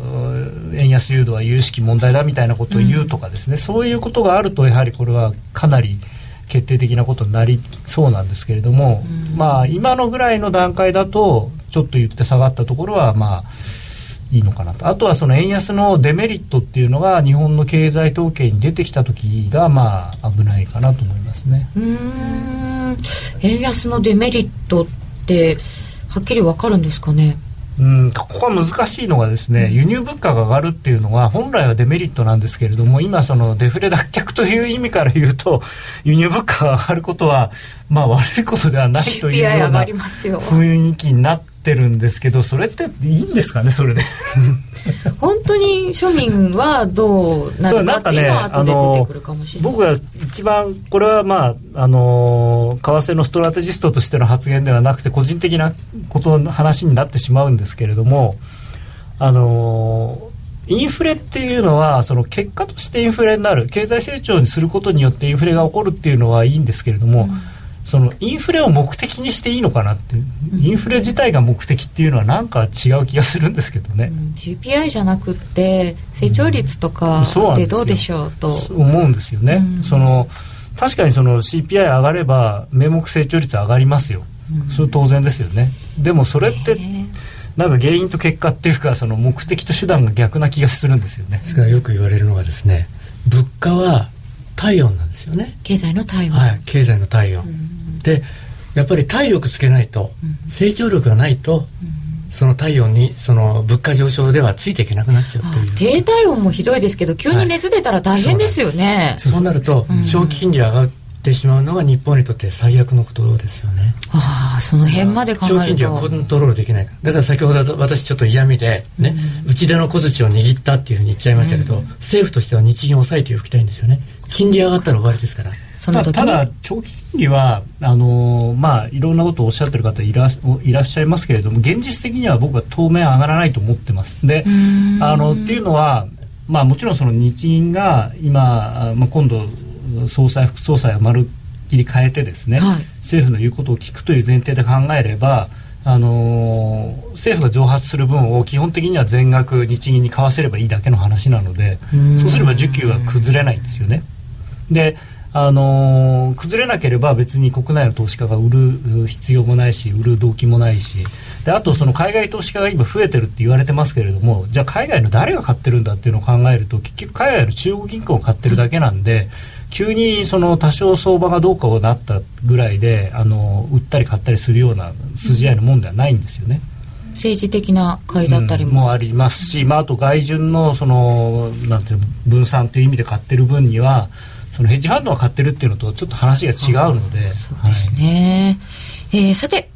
円安誘導は有識問題だみたいなことを言うとかですね、うん、そういうことがあるとやはりこれはかなり決定的なことになりそうなんですけれども、うん、まあ今のぐらいの段階だとちょっと言って下がったところはまあいいのかなとあとはその円安のデメリットっていうのが日本の経済統計に出てきた時がまあ危ないかなと思いますねうーん円安のデメリットってはっきり分かるんですかねうんここは難しいのがですね輸入物価が上がるっていうのは本来はデメリットなんですけれども今そのデフレ脱却という意味から言うと輸入物価が上がることはまあ悪いことではないというような雰囲気になってるんですけどそれっていいんですかねそれで本当に庶民はどうなるかっていうのは後で出てくるかもしれない僕が一番これはまああの為替のストラテジストとしての発言ではなくて個人的なことの話になってしまうんですけれどもあのインフレっていうのはその結果としてインフレになる経済成長にすることによってインフレが起こるっていうのはいいんですけれども、うんそのインフレを目的にしていいのかなって、インフレ自体が目的っていうのはなんか違う気がするんですけどね、うん、ジーピーアイ じゃなくって成長率とかでどうでしょうと、うん、思うんですよね、うん、その確かにその シーピーアイ 上がれば名目成長率上がりますよ、うん、それ当然ですよね。でもそれってなんか原因と結果っていうか、その目的と手段が逆な気がするんですよね。ですからよく言われるのがですね、物価は体温なんですよね、経済の体温、はい、経済の体温、うん、でやっぱり体力つけないと、うん、成長力がないと、うん、その体温にその物価上昇ではついていけなくなっちゃうという。低体温もひどいですけど、急に熱出たら大変ですよね、はい、そうなんです。そうなると、うん、長期金利が上がってしまうのが日本にとって最悪のことですよね。ああ、その辺まで考えると長期金利はコントロールできないから。だから先ほど私ちょっと嫌味で、ね、うん、内田の小槌を握ったっていうふうに言っちゃいましたけど、うん、政府としては日銀を抑えておきたいんですよね。金利上がったら終わりですから。その時ただ長期金利はあのー、まあいろんなことをおっしゃってる方いらいらっしゃいますけれども、現実的には僕は当面上がらないと思ってます。で、あのっていうのは、まあ、もちろんその日銀が今、まあ、今度総裁副総裁をまるっきり変えてですね、はい、政府の言うことを聞くという前提で考えれば、あのー、政府が蒸発する分を基本的には全額日銀に買わせればいいだけの話なので、そうすれば需給は崩れないんですよね。で、あのー、崩れなければ別に国内の投資家が売る必要もないし、売る動機もないし、であとその海外投資家が今増えてるって言われてますけれども、じゃあ海外の誰が買ってるんだっていうのを考えると、結局海外の中国銀行を買ってるだけなんで、急にその多少相場がどうかをなったぐらいで、あのー、売ったり買ったりするような筋合いのもんではないんですよね。政治的な買いだったり も,、うん、もありますし、まあ、あと外順のそのなんていう分散という意味で買ってる分には、そのヘッジファンドが買ってるっていうのとちょっと話が違うので。そうですね、はい。えー、さて、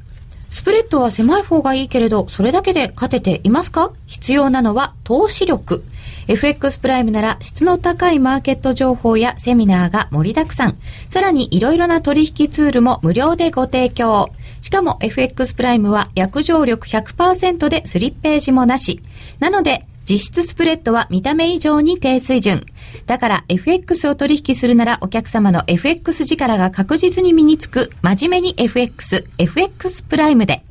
スプレッドは狭い方がいいけれど、それだけで勝てていますか？必要なのは投資力。 エフエックス プライムなら質の高いマーケット情報やセミナーが盛りだくさん、さらにいろいろな取引ツールも無料でご提供。しかも エフエックス プライムは約定力 ひゃくパーセント でスリッページもなしなので、実質スプレッドは見た目以上に低水準。だから エフエックス を取引するならお客様の エフエックス 力が確実に身につく、真面目に エフエックス、エフエックス プライムで。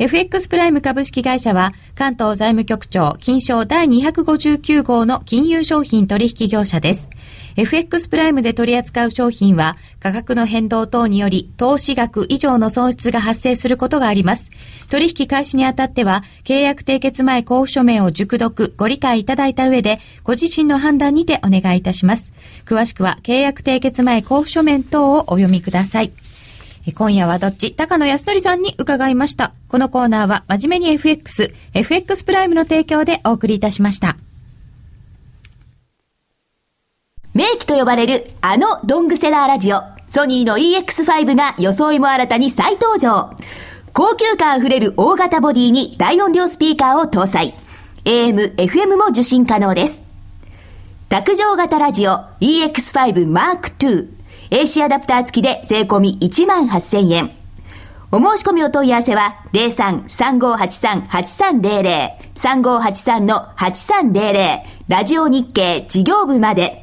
エフエックス プライム株式会社は関東財務局長金賞だいにひゃくごじゅうきゅう号の金融商品取引業者です。エフエックス プライムで取り扱う商品は価格の変動等により投資額以上の損失が発生することがあります。取引開始にあたっては契約締結前交付書面を熟読ご理解いただいた上でご自身の判断にてお願いいたします。詳しくは契約締結前交付書面等をお読みください。今夜はどっち？高野康則さんに伺いました。このコーナーは真面目に エフエックス、エフエックス プライムの提供でお送りいたしました。名機と呼ばれるあのロングセラーラジオ、ソニーの イーエックスファイブ が装いも新たに再登場。高級感あふれる大型ボディに大音量スピーカーを搭載。エーエム、エフエム も受信可能です。卓上型ラジオ イーエックスファイブマークツー。エーシー アダプター付きで税込み いちまんはっせん 円。お申し込みお問い合わせは ゼロさん さんごはちさん はちさんゼロゼロ さんごはちさん はちさんゼロゼロ ラジオ日経事業部まで。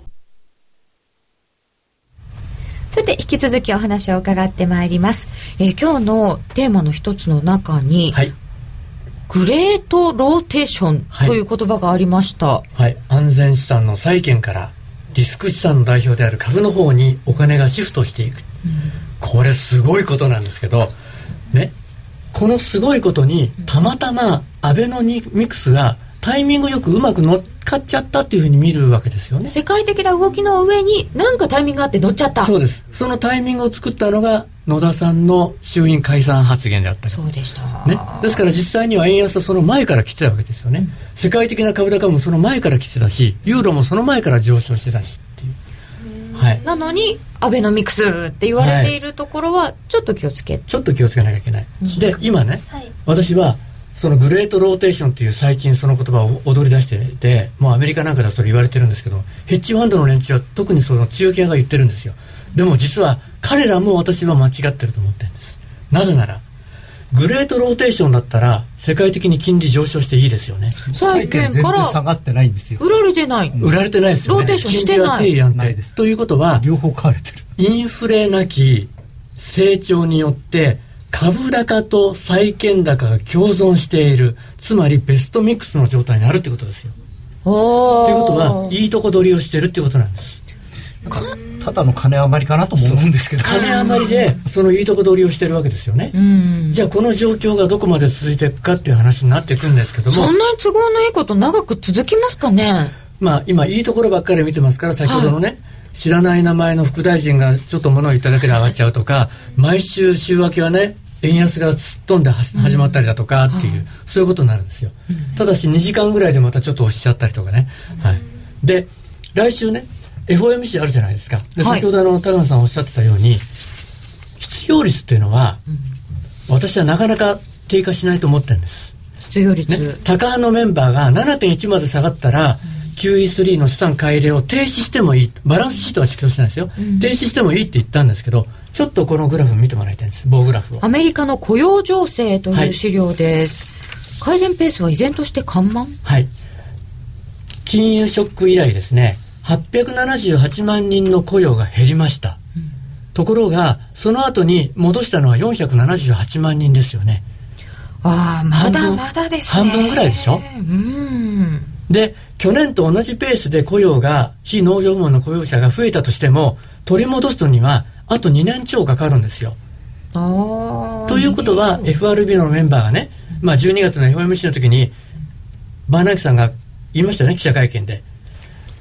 さて、引き続きお話を伺ってまいります。えー、今日のテーマの一つの中に、はい、グレートローテーションという言葉がありました。はいはい、安全資産の債券からリスク資産の代表である株の方にお金がシフトしていく、うん、これすごいことなんですけど、ね、このすごいことにたまたまアベノミクスがタイミングよくうまく乗っかっちゃったっていうふうに見るわけですよね。世界的な動きの上に何かタイミングがあって乗っちゃった。そうです。そのタイミングを作ったのが野田さんの衆院解散発言であったり。そうでした、ね、ですから実際には円安はその前から来てたわけですよね、うん、世界的な株高もその前から来てたしユーロもその前から上昇してたしっていう、はい、なのにアベノミクスって言われているところはちょっと気をつけ、はい、ちょっと気をつけなきゃいけない、うん、で今ね、はい、私はそのグレートローテーションっていう最近その言葉を踊り出していて、もうアメリカなんかだとそれ言われてるんですけど、ヘッジファンドの連中は特にその強気派が言ってるんですよ。でも実は彼らも私は間違ってると思ってるんです。なぜならグレートローテーションだったら世界的に金利上昇していいですよね。債券から下がってないんですよ。売られてない、うん、売られてないですよね。ローテーションしてない、金利は定位安定です。ということは両方買われてる。インフレなき成長によって株高と債券高が共存している、つまりベストミックスの状態にあるってことですよ。おー。ということはいいとこ取りをしてるってことなんです。ただの金余りかなとも思うんですけど、金余りでそのいいとこ取りをしてるわけですよね。うん、じゃあこの状況がどこまで続いていくかっていう話になっていくんですけども、そんなに都合のいいこと長く続きますかね。まあ今いいところばっかり見てますから、先ほどのね、はい、知らない名前の副大臣がちょっと物を言っただけで上がっちゃうとか、毎週週明けはね円安が突っ飛んで始まったりだとかっていう、うん、そういうことになるんですよ。うん、ただしにじかんぐらいでまたちょっと押しちゃったりとかね、はい、で来週ねエフオーエムシー あるじゃないですか。で、先ほどあの高野さんおっしゃってたように、はい、失業率っていうのは、うん、私はなかなか低下しないと思ってるんです。失業率、ね、高派のメンバーが ななてんいち まで下がったら、うん、キューイースリー の資産買い入れを停止してもいい、バランスシートは縮小しないですよ、うん、停止してもいいって言ったんですけど、ちょっとこのグラフ見てもらいたいんです。棒グラフを。アメリカの雇用情勢という資料です、はい、改善ペースは依然として緩慢、はい、金融ショック以来ですね、はっぴゃくななじゅうはちまんにんの雇用が減りました、うん、ところがその後に戻したのはよんひゃくななじゅうはちまんにんですよね。ああ、まだまだですね。半分ぐらいでしょ。うん。で去年と同じペースで雇用が非農業部門の雇用者が増えたとしても、取り戻すのにはあとにねんちょうかかるんですよ。あ、ということは エフアールビー のメンバーがね、まあ、じゅうにがつの エフオーエムシー の時にバーナーキさんが言いましたね、記者会見で。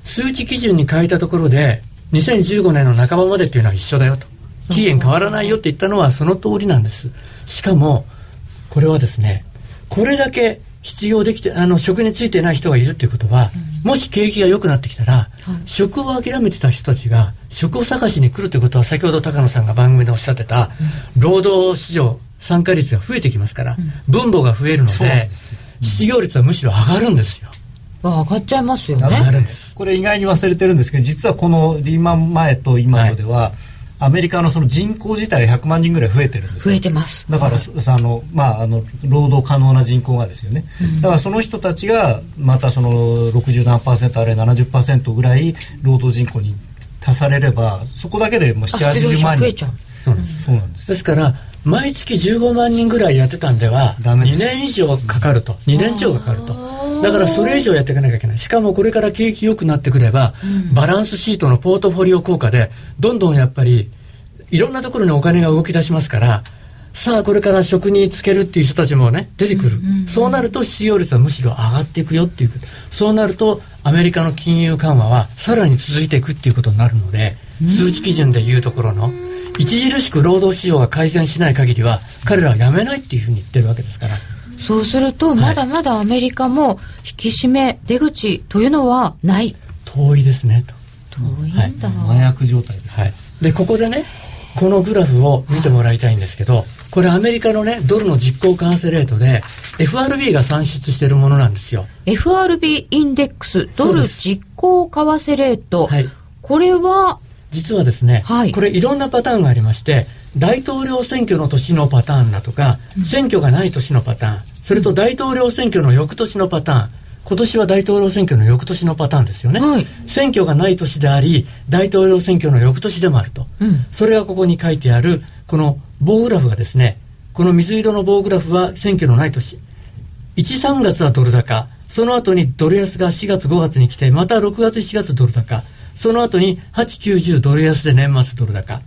数値基準に変えたところでにせんじゅうごねんの半ばまでっていうのは一緒だよと、期限変わらないよって言ったのはその通りなんです。しかもこれはですね、これだけ失業できてあの職に就いてない人がいるということは、もし景気が良くなってきたら、うん、職を諦めてた人たちが職を探しに来るということは、先ほど高野さんが番組でおっしゃってた、うん、労働市場参加率が増えてきますから、うん、分母が増えるの で, そうです、うん、失業率はむしろ上がるんですよ。上がっちゃいますよね。これ意外に忘れてるんですけど、実はこのリーマン前と今のでは、はい、アメリカ の, その人口自体ひゃくまんにんぐらい増えてるんですよ。増えてます。だから、はい、あのまあ、あの労働可能な人口がですよね、うん、だからその人たちがまたそのろくじゅうなんパーセントあるいは ななじゅっパーセント ぐらい労働人口に足されれば、そこだけでもうななじゅうはちまんにん増えちゃう。そうなんです。そうなんです。ですから毎月じゅうごまんにんぐらいやってたんではにねんいじょうかかると、にねんちょうかかると。だからそれ以上やっていかなきゃいけない。しかもこれから景気良くなってくれば、うん、バランスシートのポートフォリオ効果でどんどんやっぱりいろんなところにお金が動き出しますから、さあこれから職に就けるっていう人たちもね出てくる、うんうんうん、そうなると失業率はむしろ上がっていくよっていう、そうなるとアメリカの金融緩和はさらに続いていくっていうことになるので、うん、数値基準でいうところの著しく労働市場が改善しない限りは彼らはやめないっていうふうに言ってるわけですから、そうするとまだまだアメリカも引き締め出口というのはない、遠いですねと。遠いんだ、はい、麻薬状態です、ね、はい、でここでねこのグラフを見てもらいたいんですけど、これアメリカのねドルの実効為替レートで エフアールビー が算出しているものなんですよ。 エフアールビー インデックスドル実効為替レート、はい、これは実はですね、はい、これいろんなパターンがありまして、大統領選挙の年のパターンだとか、うん、選挙がない年のパターン、それと大統領選挙の翌年のパターン、今年は大統領選挙の翌年のパターンですよね、はい、選挙がない年であり大統領選挙の翌年でもあると、うん、それがここに書いてあるこの棒グラフがですね、この水色の棒グラフは選挙のない年、いち、さんがつはドル高、その後にドル安がしがつごがつに来て、またろくがつしちがつドル高、その後にはち、きゅう、じゅうドル安で年末ドル高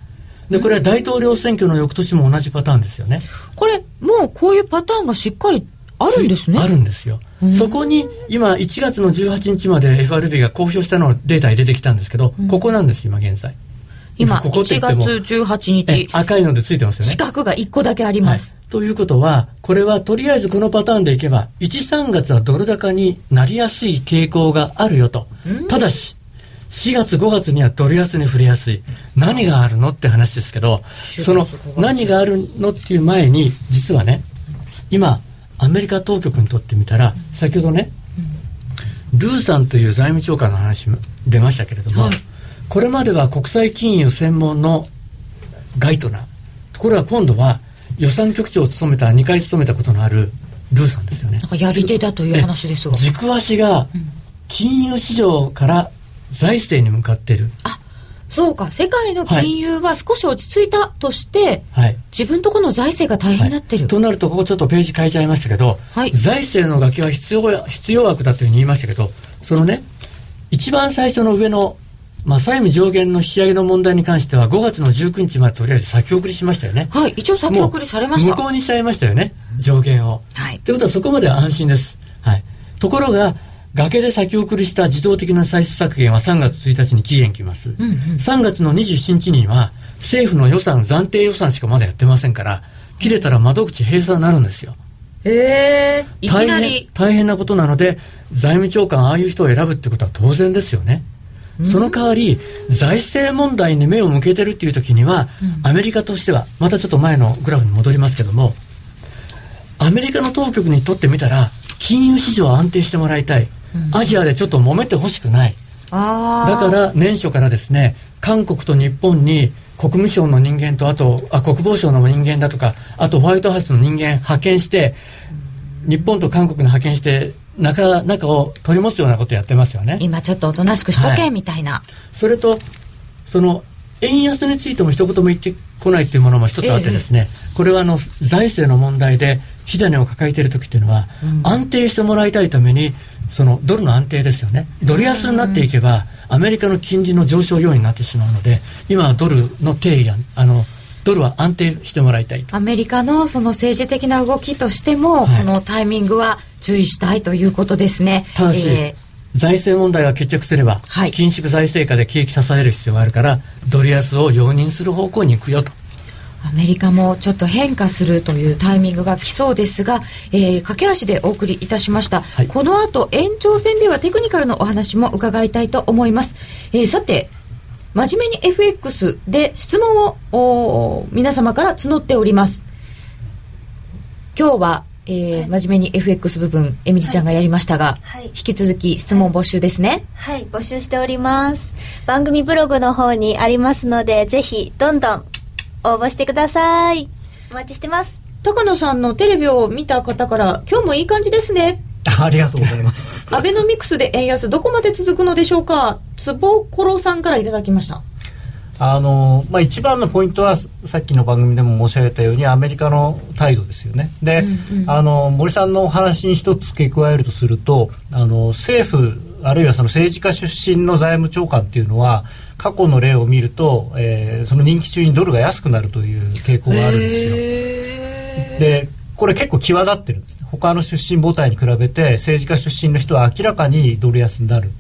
で、これは大統領選挙の翌年も同じパターンですよね。これもうこういうパターンがしっかりあるんですね。あるんですよ、うん、そこに今いちがつのじゅうはちにちまで エフアールビー が公表したのをデータに出てきたんですけど、うん、ここなんです今現在。今ここいちがつじゅうはちにち、赤いのでついてますよね、四角がいっこだけあります、はい、ということはこれはとりあえずこのパターンでいけば いち、さんがつはドル高になりやすい傾向があるよと。ただししがつごがつにはドル安に振れやすい、何があるのって話ですけど、その何があるのっていう前に、実はね、今アメリカ当局にとってみたら、先ほどねルーさんという財務長官の話出ましたけれども、はい、これまでは国際金融専門のガイドなところが、今度は予算局長を務めたにかい務めたことのあるルーさんですよね。なんかやり手だという話ですが、軸足が金融市場から財政に向かっている、うん、あ、そうか、世界の金融は少し落ち着いたとして、はい、自分とこの財政が大変になってる、はい、となると、ここちょっとページ変えちゃいましたけど、はい、財政の崖は必要、必要悪だというふうに言いましたけど、そのね、一番最初の上の、まあ、債務上限の引き上げの問題に関してはごがつのじゅうくにちまでとりあえず先送りしましたよね。はい、一応先送りされました。無効にしちゃいましたよね、上限を。はい、ということはそこまでは安心です。はい、ところが崖で先送りした自動的な歳出削減はさんがつついたちに期限きます。うんうん、さんがつのにじゅうしちにちには政府の予算、暫定予算しかまだやってませんから、切れたら窓口閉鎖になるんですよ。へー、いきなり大変、大変なことなので、財務長官ああいう人を選ぶってことは当然ですよね。その代わり財政問題に目を向けてるっていう時には、アメリカとしてはまたちょっと前のグラフに戻りますけども、アメリカの当局にとってみたら金融市場は安定してもらいたい、アジアでちょっと揉めてほしくない、だから年初からですね、韓国と日本に国務省の人間と、あとあ国防省の人間だとか、あとホワイトハウスの人間派遣して、日本と韓国に派遣して中, 中を取り持つようなことやってますよね。今ちょっとおとなしくしとけ、はい、みたいな。それとその円安についても一言も言ってこないというものも一つあってですね、ええ、これはあの財政の問題で火種を抱えている時というのは、うん、安定してもらいたいために、そのドルの安定ですよね、ドル安になっていけばアメリカの金利の上昇要因になってしまうので、今はドルの定義、あのドルは安定してもらいたいと。アメリカのその政治的な動きとしても、はい、このタイミングは注意したいということですね。ただし、えー、財政問題が決着すれば、はい、緊縮財政下で景気支える必要があるから、ドル安を容認する方向に行くよと。アメリカもちょっと変化するというタイミングが来そうですが、えー、駆け足でお送りいたしました、はい、この後延長戦ではテクニカルのお話も伺いたいと思います、えー、さて真面目に エフエックス で質問を皆様から募っております。今日は、えーはい、真面目に エフエックス 部分エミリちゃんがやりましたが、はい、引き続き質問募集ですね。はい、はい、募集しております。番組ブログの方にありますので、ぜひどんどん応募してください。お待ちしてます。高野さんのテレビを見た方から、今日もいい感じですね、ありがとうございますアベノミクスで円安どこまで続くのでしょうか。坪ころさんからいただきました。あの、まあ、一番のポイントはさっきの番組でも申し上げたようにアメリカの態度ですよね。で、うんうん、あの森さんのお話に一つ付け加えるとすると、あの政府あるいはその政治家出身の財務長官というのは過去の例を見ると、えー、その任期中にドルが安くなるという傾向があるんですよ。でこれ結構際立ってるんですね。他の出身母体に比べて政治家出身の人は明らかにドル安になる、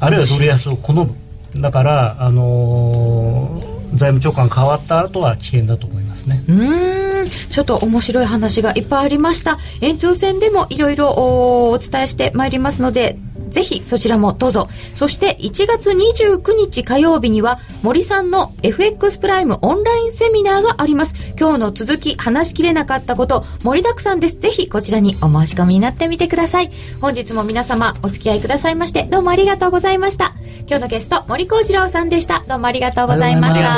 あるいはドル安を好む。だから、あのー、財務長官変わった後は危険だと思いますね。うーん、ちょっと面白い話がいっぱいありました。延長戦でもいろいろお伝えしてまいりますので、ぜひそちらもどうぞ。そしていちがつにじゅうくにち火曜日には森さんの エフエックス プライムオンラインセミナーがあります。今日の続き、話しきれなかったこと盛りだくさんです。ぜひこちらにお申し込みになってみてください。本日も皆様お付き合いくださいまして、どうもありがとうございました。今日のゲスト森好治郎さんでした。どうもありがとうございました。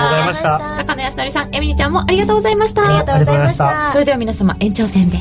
高野康則さん、エミリちゃんもありがとうございました。ありがとうございました。それでは皆様、延長戦で。